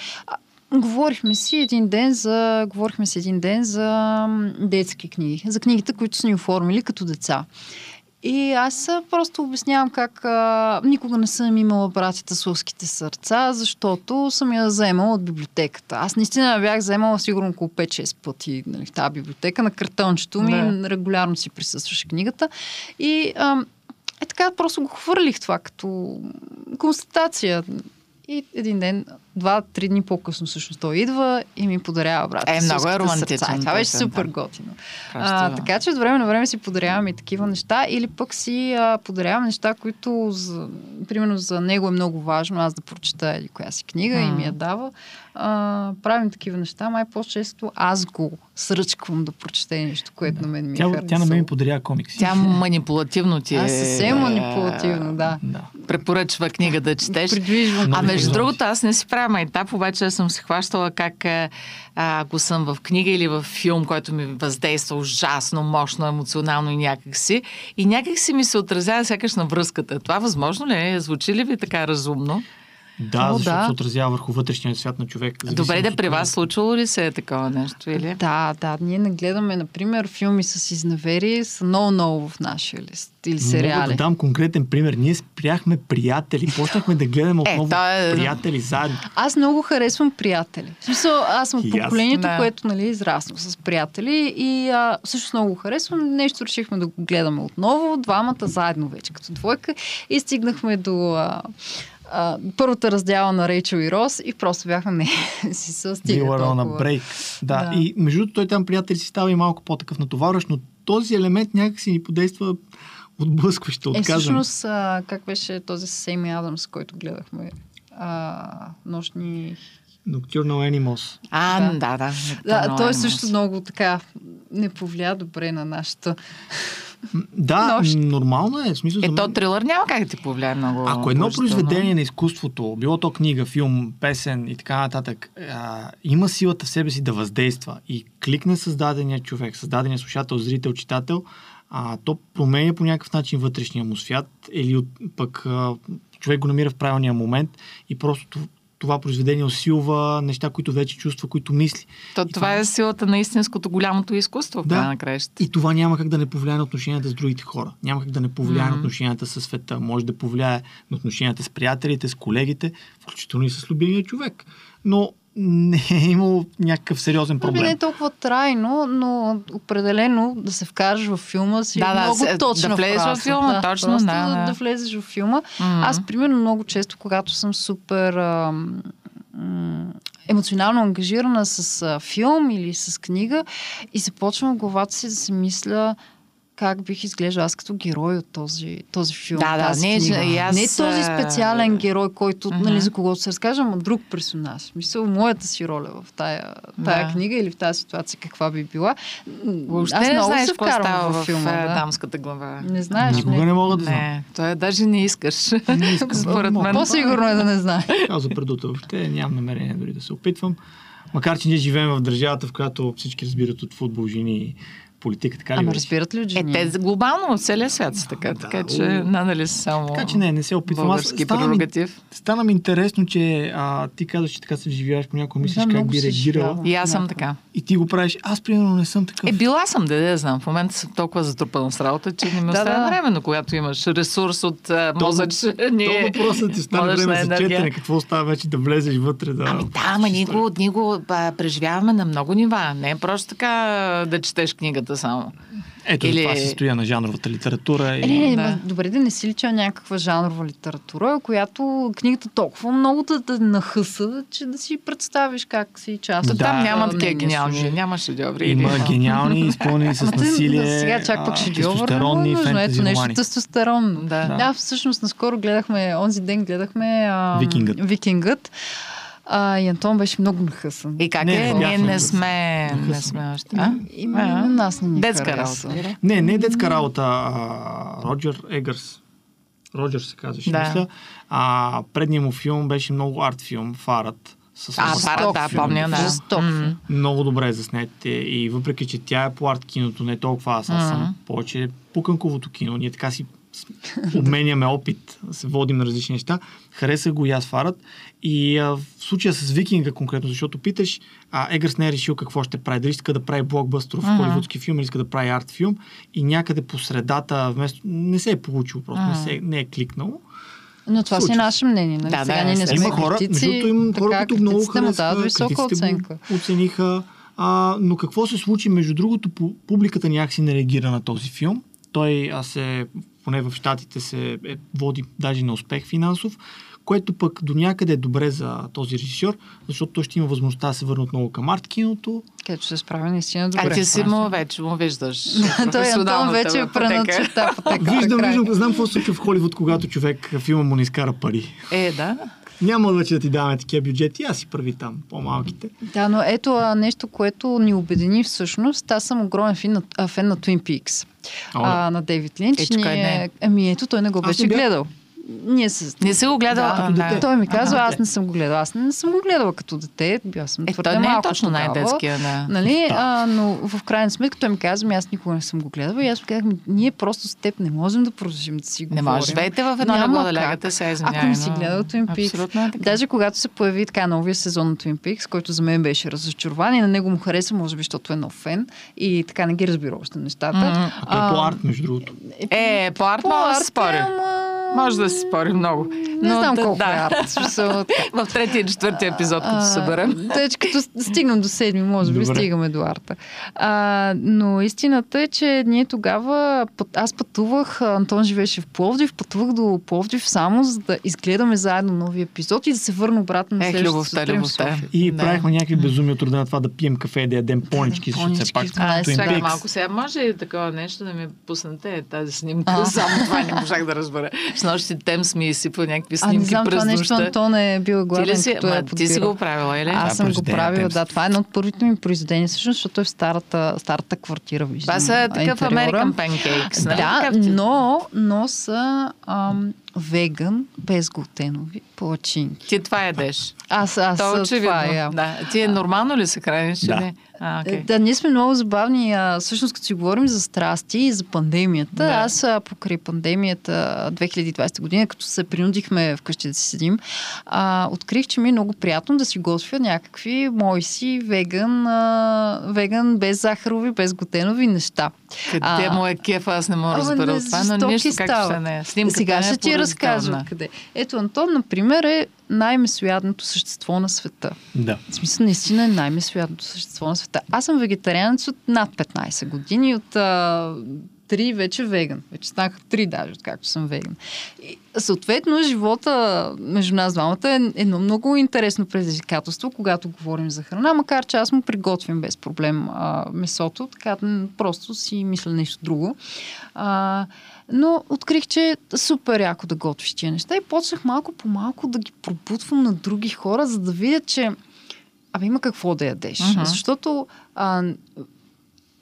Говорихме си един ден за говорихме си един ден за детски книги, за книгите, които са ни оформили като деца. И аз просто обяснявам как а, никога не съм имала Братята с лъвските сърца, защото съм я заемала от библиотеката. Аз наистина бях заемала сигурно около пет-шест пъти нали, в тази библиотека. На картончето ми да. регулярно си присъстваше книгата. И а, е така просто го хвърлих това като констатация. И един ден, два-три дни по-късно всъщност той идва и ми подарява Брат. Е, много е романтично. Това беше супер да. готино. А, така че от време на време си подарявам и такива неща или пък си а, подарявам неща, които за, примерно за него е много важно аз да прочета или коя си книга а. и ми я дава. А, правим такива неща, май по-често аз го сръчквам да прочете нещо, което да. на мен ми е харесало. Тя на мен ми подарява комикси. Тя манипулативно ти е. Аз съвсем манипулативно, да. да. Препоръчва книга да четеш. Предвижвам. А между другото, аз не си правя майтап, обаче аз съм се хващала как а, ако съм в книга или в филм, който ми въздейства ужасно, мощно, емоционално и някакси. И някакси ми се отразява сякаш на връзката. Това възможно ли е? Звучи ли ви така разумно? Да, но, защото да. се отразява върху вътрешния свят на човек. Добре, да при вас случило ли се е такова нещо? Или? Да, да. Ние не гледаме, например, филми с изневери са много-много в нашия лист. Или сериали. Мога да дам конкретен пример. Ние спряхме Приятели. Почнахме да гледаме отново е, е... Приятели заедно. Аз много харесвам Приятели. В смисъл, аз съм от поколението, да. което нали, израснах с Приятели и а, всъщност много харесвам. Нещо решихме да го гледаме отново. Двамата заедно вече като двойка и стигнахме до... А... Uh, първата раздяла на Рейчел и Рос и просто бяха не си състига толкова. Да, да. И между той там Приятел си става и малко по-такъв натоварващ, но този елемент някакси ни подейства отблъскващо, отказвам. Е, всъщност, uh, как беше този Сейми Адамс, който гледахме uh, нощни... Nocturnal Animals. А, да, да. да. да той също много така не повлия добре на нашата... Да, нощ. Нормално е. В смисъл, Ето мен... трилър няма как да ти повлияе много. Ако едно произведение на изкуството, било то книга, филм, песен и така нататък, а, има силата в себе си да въздейства и кликне създадения човек, създадения слушател, зрител, читател, а, то променя по някакъв начин вътрешния му свят или от, пък а, човек го намира в правилния момент и просто това произведение усилва неща, които вече чувства, които мисли. То, това, това е силата на истинското голямото изкуство. Да, на краищата. И това няма как да не повлияе на отношенията с другите хора. Няма как да не повлияе mm-hmm. на отношенията със света. Може да повлияе на отношенията с приятелите, с колегите, включително и с любимия човек. Но не е имало някакъв сериозен проблем. Не е толкова трайно, но определено да се вкараш в филма си да, много да, точно. Да влезеш в филма, да, точно. Да, да. да влезеш в филма. Mm-hmm. Аз, примерно, много често, когато съм супер ам, ам, емоционално ангажирана с а, филм или с книга и започвам в главата си да се мисля как бих изглеждал аз като герой от този, този филм. Да, да, не, аз... не този специален герой, който, uh-huh. нали, за когото се разкажа, а друг персонаж. Мисля, моята си роля в тая, тая yeah. книга или в тази ситуация каква би била. Въобще аз не знаеш какво става в филма, в, да? Дамската глава. Не знаеш. Никога не, не мога да знам. Той даже не искаш. Не искам. Според мен. По-сигурно е да не знае. Казва предута. Въобще нямам намерение дори да се опитвам. Макар, че ние живеем в държавата, в която всички разбират от футбол, жени, политика, така ли? Ама разбират ли от жени? Е, те глобално от целия свят са така, да, така че надали са само така, че не, не се опитвам. Български прерогатив. Стана ми интересно, че а, ти казваш, че така се вживяваш по някоя, мислиш да, как би реагирала. И аз съм така. И ти го правиш. Аз, примерно, не съм такъв. Е, била съм, да, да знам. В момента съм толкова затрупана с работа, че не ми остава време, но когато имаш ресурс от мозъчни... Това въпросът ти стана време за четене. Какво остава вече да влезеш вътре? Да, ами да, ама ние го, ние го преживяваме на много нива. Не е просто така да четеш книгата. Само. Ето Или... това се стоя на жанровата литература. И... Или, да. Добре, да не си лича някаква жанрова литература, която книгата толкова много да, да нахъса, че да си представиш как си част. Да, там няма такива гениални. Няма шедьоври. Има или... гениални, изпълнени с насилие. Да, сега чак пък шедьовър. Ето нещо тестостеронно. Да. Да. да, всъщност наскоро гледахме, онзи ден гледахме а... Викингът. Викингът. А, и Антон беше много нахъсан. И как не, е? Ние не сме, не сме още. А? Има а, на нас не ни детска работа. работа. Не, не е детска работа. А, Роджер Егърс. Роджер се казваше, да. мисля. А, предният му филм беше много арт филм, Фарът. С, а, Фарът, да, помня. Да. Много добре заснете. И въпреки, че тя е по арт киното, не толкова аз, аз съм повече по кънковото кино. Ние така си обменяме опит, се водим на различни неща. Хареса го и аз Фарът. И а, в случая с Викинга конкретно, защото питаш, а, Егърс не е решил какво ще прави. Дали иска да прави блокбъстеров uh-huh. холивудски филм, или иска да прави арт филм. И някъде по средата, вместо... не се е получил просто, uh-huh. не, се е, не е кликнал. Но това си наше мнение. Нали? Да, сега да, ние не сме има критици. Има хора, които много харесва, критиците го оцениха. А, но какво се случи? Между другото, публиката някакси не реагира на този филм. Той се... поне в щатите се е, води даже на успех финансов, което пък до някъде е добре за този режисьор, защото той ще има възможността да се върне отново към арт киното. Където се справя наистина добре. А ти си му вече му виждаш. Той Антон вече е преначерта пътека. Виждам, виждам, знам какво се случва в Холивуд, когато човек филма му не изкара пари. Е, да. Няма вече да ти даваме такива бюджети, аз си прави там, по-малките. Да, но ето а, нещо, което ни обедини всъщност. Аз съм огромен фен на, фен на Twin Peaks. О, а, на Дейвид Линч. Ечка, ни... не. Ами ето, той не го беше не бе... гледал. Ние с... Не си го гледала да, като дете. Да. Той ми казва, аз не съм го гледала. Аз не съм го гледала като дете. Била съм е, твърде малко. Той не е точно най-детския. Да. Нали? Да. А, но в крайна сметка той ми казва, аз никога не съм го гледала. И аз казах, ние просто с теб не можем да продължим да си говорим. Не може. Вейте в едно легло да лягате се, извиняй. Ако не си гледал Twin Peaks. Даже когато се появи така новия сезон на Twin Peaks, който за мен беше разочарован и на него му хареса, може би, защото е нов фен и така не ги разбира още нещата. Mm-hmm. А, а, по арт, между другото. Е, по арт мога да спорим. Може да се спори много. Не но, знам да, колко да. е арт. В третия и четвъртия епизод, като се съберем. Тъй, че като стигнем до седми, може би, стигаме до арта. А, но истината е, че ние тогава... Аз пътувах, Антон живеше в Пловдив, пътувах до Пловдив само за да изгледаме заедно нови епизод и да се върна обратно на следващото сутрин в София. И да. правихме някакви безумия от рода на това да пием кафе, да ядем понички. Сега малко сега може и такова нещо да ми пуснете тази снимка. Само това не можах да разбера. С нощи Темз ми изсипва някакви снимки през нощта. А не знам това нещо, Антон е бил гладен, си, като е подбирал. Ти си го правила, или? Аз съм го правила, да. Това е едно от първите ми произведения, всъщност, защото е в старата, старата квартира. Виждам, това са такъв American Pancakes. Да, да, но, но са ам, веган, без глутенови палачинки. Ти това ядеш. Аз, аз това, това ям. Да. Ти е нормално ли се храниш? Да. Или? А, okay. Да, ние сме много забавни. А, всъщност, като си говорим за страсти и за пандемията, да. аз а, покрай пандемията две хиляди и двадесета година, като се принудихме вкъщи да си седим, а, открих, че ми е много приятно да си готвя някакви мои си веган, а, веган без захарови, без глутенови неща. Къде му е кефа, аз не мога да разбера от това, но нищо както ще не е. Снимката сега ще ти разкажа къде. Ето, Антон, например, е най-месоядното същество на света. Да. В смисъл, наистина е най-месоядното същество на света. Аз съм вегетарианец от над петнадесет години, от... три вече веган. Вече станаха три даже, както съм веган. И, съответно, живота между нас двамата е едно много интересно предизвикателство, когато говорим за храна, макар че аз му приготвям без проблем а, месото, така просто си мисля нещо друго. А, но открих, че е супер яко да готвиш тия неща и почнах малко по малко да ги пробутвам на други хора, за да видя, че абе има какво да ядеш. Uh-huh. Защото а,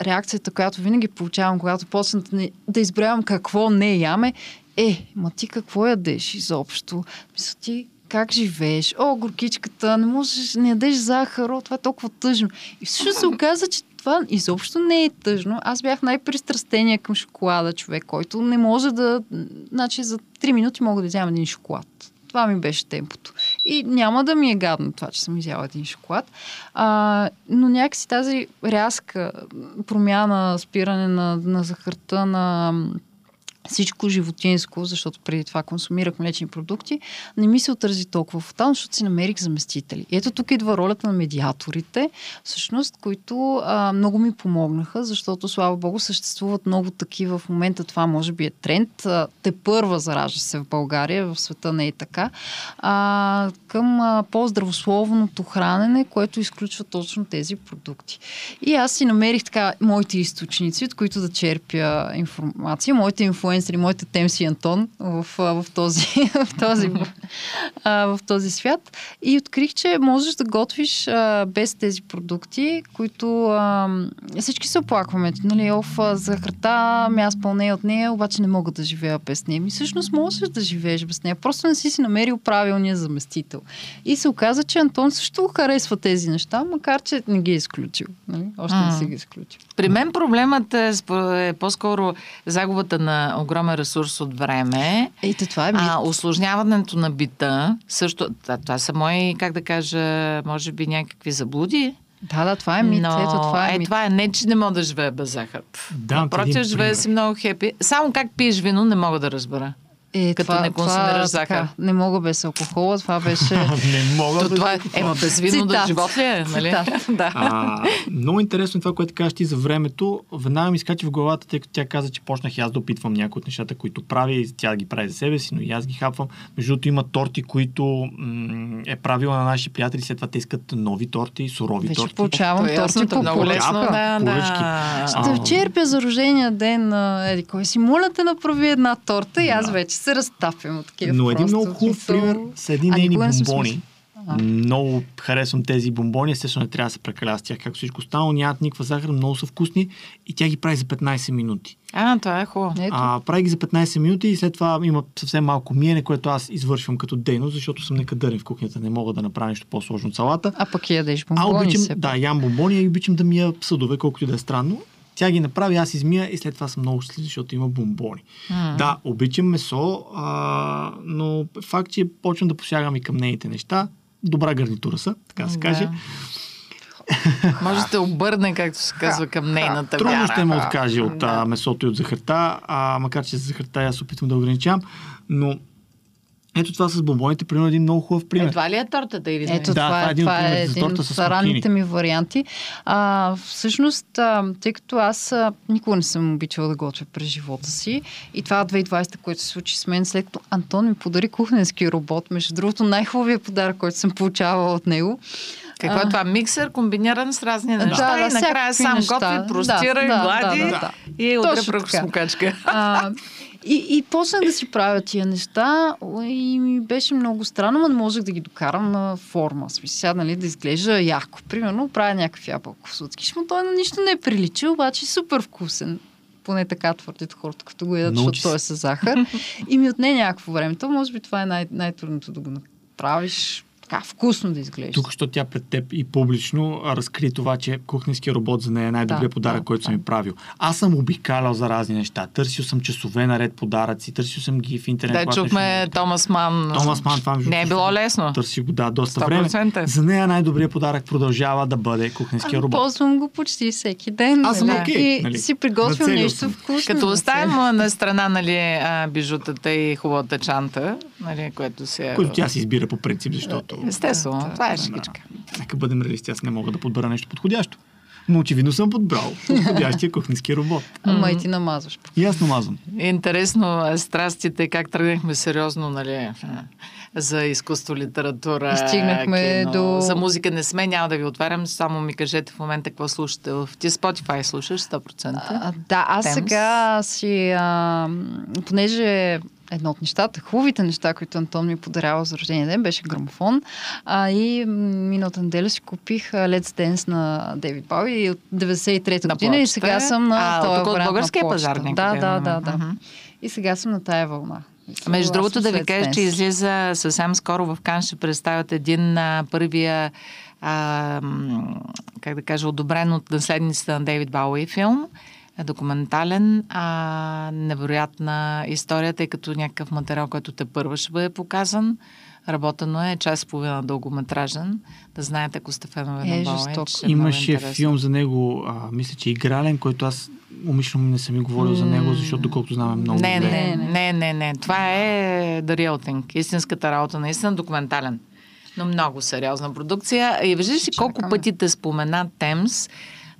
реакцията, която винаги получавам, когато почна да изброявам какво не яме, е, ма ти какво ядеш изобщо? Мисля ти, как живееш? О, горкичката, не можеш, не ядеш захар, о, това е толкова тъжно. И всъщност се оказа, че това изобщо не е тъжно. Аз бях най-пристрастения към шоколада човек, който не може да... Значи за три минути мога да взема един шоколад. Това ми беше темпото. И няма да ми е гадно това, че съм изяла един шоколад. А, но някакси тази рязка промяна, спиране на, на захарта, на всичко животинско, защото преди това консумирах млечни продукти, не ми се отрази толкова фатално, защото си намерих заместители. Ето тук идва ролята на медиаторите, всъщност, които а, много ми помогнаха, защото, слава богу, съществуват много такива в момента. Това може би е тренд. А, тепърва заражда се в България, в света не е така. А, към а, по-здравословното хранене, което изключва точно тези продукти. И аз си намерих така моите източници, от които да черпя информация, моите инфлуенсери, моите Темс и Антон в, в, този, в, този, в този свят. И открих, че можеш да готвиш а, без тези продукти, които а, всички се оплакваме. Нали, оф, захарта, ми аз пълнея от нея, обаче не мога да живея без нея. И всъщност можеш да живееш без нея. Просто не си си намерил правилния заместител. И се оказа, че Антон също харесва тези неща, макар че не ги е изключил. Нали? Още не си ги изключил. При мен проблемът е, е по-скоро загубата на огромен ресурс от време. Ето, това е бит. А, усложняването на бита също... Това са мои, как да кажа, може би някакви заблуди. Да, да, това е мит. Но... Ето, това е, е мит. Това е не, че не мога да живея без захар. Да, напротив, живея си много хепи. Само как пиеш вино, не мога да разбера. Е, като това, не консумираш това, захар. Така, не мога без алкохола, това беше... не мога То, без това... Ема без вино да живот ли е? Нали? Да. А, много интересно това, което кажеш ти за времето. Веднага ми скачи в главата, тъй като тя каза, че почнах и аз да опитвам някои от нещата, които прави. Тя ги прави за себе си, но и аз ги хапвам. Между другото има торти, които м- е правила на наши приятели. След това те искат нови торти, сурови вече торти. Вече получавам торти по поръчки. Ще черпя за рождения ден на еди кой си. Моля те, направи една торта и аз вече се разтапям от такива. Но един просто, много хубав пример са едни нейни бомбони. Ага. Много харесвам тези бомбони. Естествено не трябва да се прекаля с тях. Както всичко става, нямат никаква захар, много са вкусни и тя ги прави за петнайсет минути. А, това е хубаво. А, прави ги за петнайсет минути и след това има съвсем малко миене, което аз извършвам като дейност, защото съм некадърен в кухнята. Не мога да направя нещо по-сложно от салата. А пък ядеш бомбони. А, обичам, се, да, ям бомбони и обичам да мия съдове, колкото да е странно. Тя ги направи, аз измия и след това съм много щастлив, защото има бомбони. Mm. Да, обичам месо, а, но факт, че почвам да посягам и към нейните неща. Добра гарнитура са, така се каже. Yeah. Може да обърне, както се казва, към нейната вяра. Трудно ще ме откаже от а, месото и от захарта, а, макар че захарта аз опитвам да ограничавам, но ето това с бомбоните, примерно един много хубав пример. Едва ли е тортата или не? Ето да, това е, това е един от е ранните ми варианти. А, всъщност, а, тъй като аз а, никога не съм обичала да готвя през живота си и това две хиляди и двайсета, което се случи с мен, след като Антон ми подари кухненски робот, между другото най-хубавия подарък, който съм получавала от него. Какво е това? Миксер, комбиниран с разни неща. Да, да, и накрая сам неща. Готви, простира, да, да, глади да, да, да. И удря пръкосмукачка. И, и почнах да си правя тия неща и ми беше много странно, но не можех да ги докарам на форма. Смисля, нали, да изглежда яко. Примерно правя някакъв ябълков сутки. Шма той на нищо не е прилича, обаче е супер вкусен. Поне така твърдят хората, като го едат, защото той е със захар. И ми отне някакво време. То може би това е най- най-трудното да го направиш. Така, вкусно да изглежда. Тук, що тя пред теб и публично разкри това, че кухненския робот за нея е най-добрият да, подарък, да, който съм да. Ми правил. Аз съм обикалял за разни неща. Търсил съм часове наред подаръци, търсил съм ги в интернет. Да, чухме Томас Ман. Томас Ман, това не е било лесно. Търсих го, да, доста сто процента. Време. За нея най-добрият подарък продължава да бъде кухненския а, робот. Ползвам го почти всеки ден. Аз съм окей. Okay, нали? Си приготвям нещо съм. Вкусно. Като оставим на страна, нали, бижутата и хубавата чанта, нали, което се... Което тя си избира по принцип, защото... Естествено, да, това е шикичка. Да. Нека бъдем реалисти, аз не мога да подбера нещо подходящо. но очевидно съм подбрал подходящия кухненски робот. Ама и ти намазваш. И аз намазвам. Интересно, страстите, как тръгнахме сериозно, нали, за изкуство, литература, и стигнахме кино. До... За музика не сме, няма да ви отварям, само ми кажете в момента какво слушате. Ти Spotify слушаш сто процента. А, да, аз Темз. Сега си, а, понеже... Едно от нещата, хубавите неща, които Антон ми подарява за рождения ден, беше грамофон. А, и миналата неделя си купих Let's Dance на Девид Бауи от деветдесет и трета година и сега съм на този вариант на българския пазар. Да, да, да, да. Uh-huh. И сега съм на тая вълна. Между другото да ви кажа, че излиза съвсем скоро в Кан ще представят един на първия а, как да кажа, одобрен от наследницата на Дейвид Бауи филм. Документален, а, невероятна история, тъй като някакъв материал, който те първа ще бъде показан. Работено е час и половина дългометражен. Да знаете, ако сте фенове на Бауи. Имаше филм за него, а, мисля, че игрален, който аз умишлено не съм и говорил mm. за него, защото доколкото знам е много. Не, не, не, не, не. Това е The Real Thing. Истинската работа, наистина документален. Но много сериозна продукция. И виждаш ли колко пъти те спомена Темз,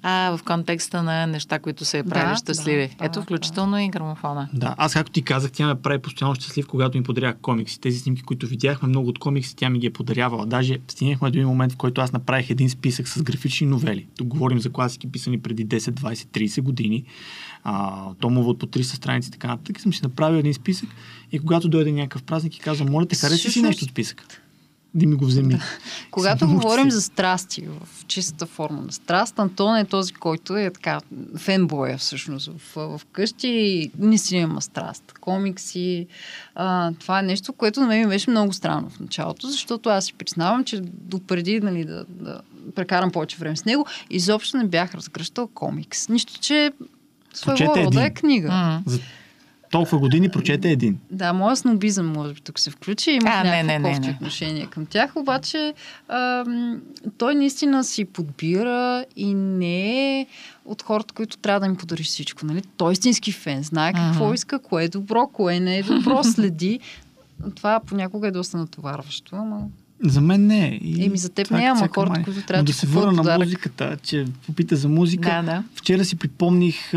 а в контекста на неща, които се е прави да, щастливи. Да, ето, включително да. И грамофона. Да, аз както ти казах, тя ме прави постоянно щастлив, когато ми подаря комикси. Тези снимки, които видяхме, много от комикси, тя ми ги е подарявала. Даже стигнахме до един момент, в който аз направих един списък с графични новели. Тук говорим за класики, писани преди десет, двайсет, трийсет години. А, Томова от по триста страници, така нататък. Съм си направил един списък и когато дойде някакъв празник и казвам, моля те, хареса си нещо от списъкът. Да ми го вземи. Да. Когато говорим за страсти, в чистата форма на страст, Антон е този, който е така фенбоя всъщност в, в къщи и не си има страст. Комикси. А, това е нещо, което на мен ми беше много странно в началото, защото аз си признавам, че допреди нали, да, да прекарам повече време с него, изобщо не бях разгръщал комикс. Нищо, че своего рода е книга. А-а. Толкова години прочете един. Да, моят снобизъм може би тук се включи. Имах някакво отношение към тях, обаче а, той наистина си подбира и не е от хората, които трябва да им подариш всичко. Нали? Той е истински фен, знае какво uh-huh. иска, кое е добро, кое не е добро, следи. Това понякога е доста натоварващо, но... За мен не. И Еми за теб не, ама хората, които трябва да се върна на музиката, че попита за музика. Да, да. Вчера си припомних,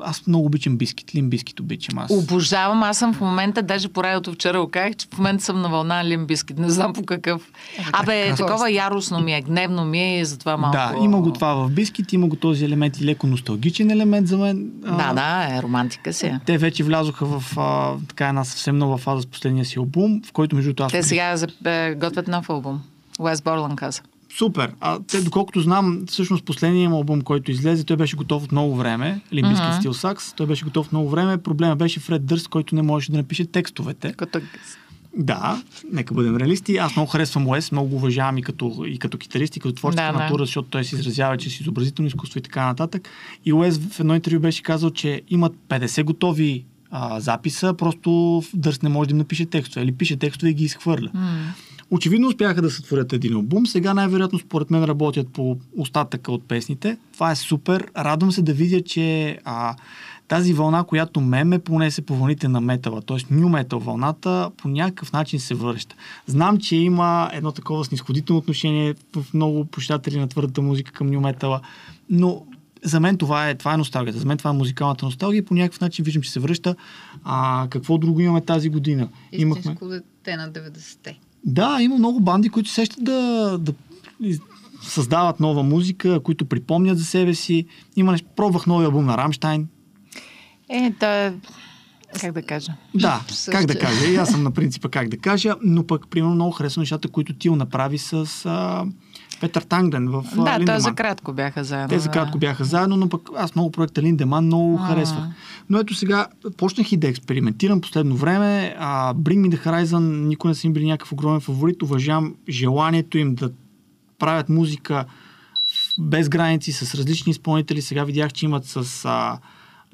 аз много обичам Бискит, Limp Bizkit обичам аз. Обожавам, аз съм в момента, даже по радиото вчера го казах, че в момента съм на вълна Limp Bizkit, не знам по какъв. Абе, а, такова яростно ми е, гневно ми е и затова малко... Да, има го това в Бискит, има го този елемент и леко носталгичен елемент за мен. Да, да, е романтика си. Те вече влязоха в а, така една съвсем нова фаза с последния си албум, в който между това... Те сега готвят нов албум. Уес Борлан каза. Супер. А те, доколкото знам, всъщност последният албум, който излезе, той беше готов от много време. Limp Bizkit uh-huh. Steel Sax. Той беше готов от много време. Проблема беше Фред Дърст, който не можеше да напише текстовете. Като... Да, нека бъдем реалисти. Аз много харесвам Уес, много го уважавам и като, и като китарист, и като творческа да, натура, защото той се изразява, че си изобразително изкуство и така нататък. И Уес в едно интервю беше казал, че имат петдесет готови а, записа, просто Дърст не може да им напише текстове. Или пише текстове и ги изхвърля. Mm. Очевидно успяха да сътворят един албум. Сега най-вероятно според мен работят по остатъка от песните. Това е супер. Радвам се да видя, че а, тази вълна, която ме ме понесе по вълните на метала, т.е. ню метал вълната, по някакъв начин се връща. Знам, че има едно такова снисходително отношение в много почитатели на твърдата музика към ню метала, но за мен това е, това е носталгията. За мен това е музикалната носталгия и по някакъв начин виждам, че се връща. А, какво друго имаме тази година? Истинско имахме... дете на деветдесетте. Да, има много банди, които сещат да, да създават нова музика, които припомнят за себе си. Има нещо. Пробвах новия албум на Рамштайн. Е, да... Как да кажа? Да, Също. как да кажа. И аз съм на принципа как да кажа, но пък, примерно, много харесвам нещата, които Тил направи с... А... Петър Тангден в да, Линдеман. Да, той за кратко бяха заедно. Те за кратко да. бяха заедно, но пък аз много проекта Линдеман много а. харесвах. Но ето сега почнах и да експериментирам последно време. А, Bring Me The Horizon, никой не са им били някакъв огромен фаворит. Уважавам желанието им да правят музика без граници, с различни изпълнители. Сега видях, че имат с... А,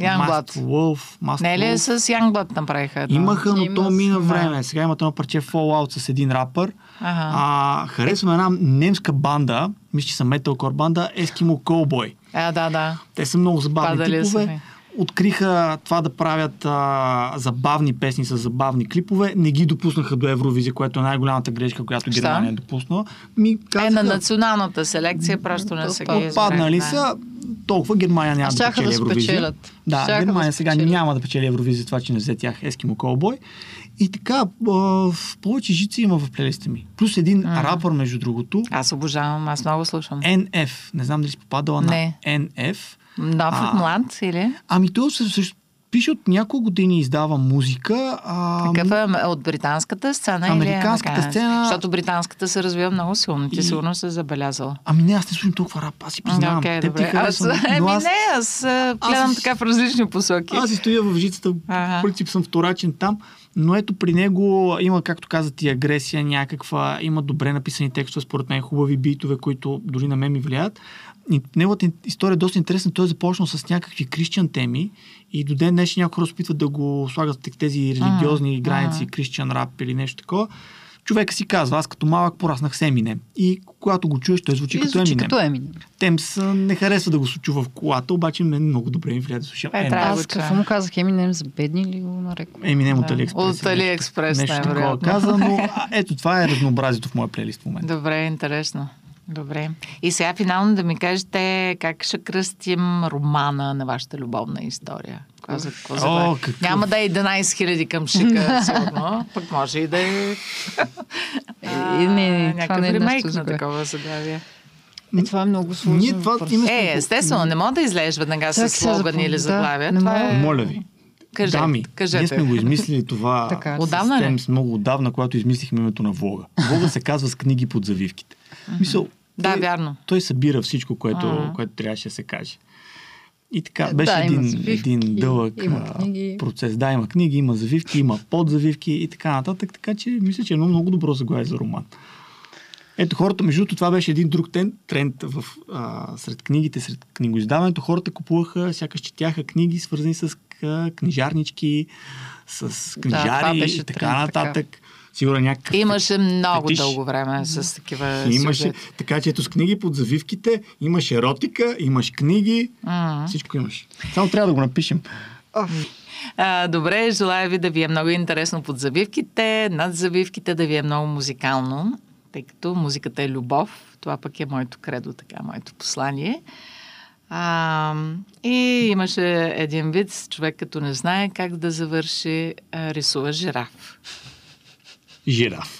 Youngblood. Love, не ли е с Youngblood направиха? Да. Имаха, но Има то мина с... време. Сега имат едно парче Fallout с един рапър. Ага. А, харесвам една немска банда, мисля, че са металкор банда, Eskimo Cowboy. А, да, да. Те са много забавни Падали типове. Са откриха това да правят а, забавни песни с забавни клипове. Не ги допуснаха до Евровизия, което е най-голямата грешка, която Германия е допуснала. Ми, казаха, е, на националната селекция просто не са ги изпаднали са, толкова Германия няма да печели да Евровизия. Да, щяха Германия да сега няма да печели Евровизия, това, че не взе тях Eskimo Cowboy. И така, в повече жици има в плейлиста ми. Плюс един mm. рапър, между другото. Аз обожавам, аз много слушам. ен еф. Не знам дали си попадала не. на ен еф. Нов млад или? Ами той също пише от няколко години, издава музика. А... Такъв е от британската сцена или американската сцена? Защото британската се развива много силно. И... Ти сигурно се забелязала. Ами не, аз не слушам толкова рап. Аз си признавам. Okay, Теб ти харесвам. Аз... Еми аз... не, аз гледам аз... така в различни посоки. Аз си стоя в жицата, ага. В принцип съм вторачен там. Но ето при него има, както каза ти, агресия някаква, има добре написани текстове, според мен хубави битове, които дори на мен ми влияят. И неговата история е доста интересна. Той е започнал с някакви крищян теми и до ден днешни някои хора се опитват да го слагат тези религиозни а, граници, крищян рап или нещо такова. Човека си казва, аз като малък пораснах с Eminem. И когато го чуеш, той звучи, като, звучи Eminem. като Eminem. Темс не харесва да го случи в колата, обаче мен много добре ми влияе да слуша Eminem. Аз какво му казах, Eminem за бедни ли го нарекам? Eminem да. От AliExpress. От AliExpress, нещо, нещо такова каза, но а, ето това е разнообразието в моя плейлист в момента. Добре, интересно. Добре. И сега финално да ми кажете как ще кръстим романа на вашата любовна история. За, О, няма да е единайсет хиляди към шика, сигурно. Пък може и да е някакъв ремейк на такова заглавие. Е, това е много сложно. Това, е, естествено, не мога да излезеш веднага с слоган или заглавие. Да, е... Моля ви. Кажете, Дами, кажете. Ние сме го измислили това така, отдавна, с Темс много отдавна, когато измислихме името на влога. Влога се казва с книги под завивките. Мисъл, да, той, вярно. Той събира всичко, което, което трябваше да се каже. И така, беше да, един, завивки, един дълъг процес. Да, има книги, има завивки, има подзавивки и така нататък. Така че мисля, че е едно много добро заглавие за роман. Ето хората, между другото, това беше един друг тренд в, а, сред книгите, сред книгоиздаването. Хората купуваха, сякаш четяха книги, свързани с книжарнички, с книжари да, и така тренд, нататък. Така. Сигурно някакъв... Имаше много фетиш. Дълго време с такива имаше, сюжети. Така че ето с книги под завивките, имаш еротика, имаш книги, а-а. Всичко имаш. Само трябва да го напишем. А, добре, желая ви да ви е много интересно под завивките, над завивките да ви е много музикално, тъй като музиката е любов. Това пък е моето кредо, така, моето послание. А, и имаше един вид, човек като не знае как да завърши, рисува жираф. Жираф.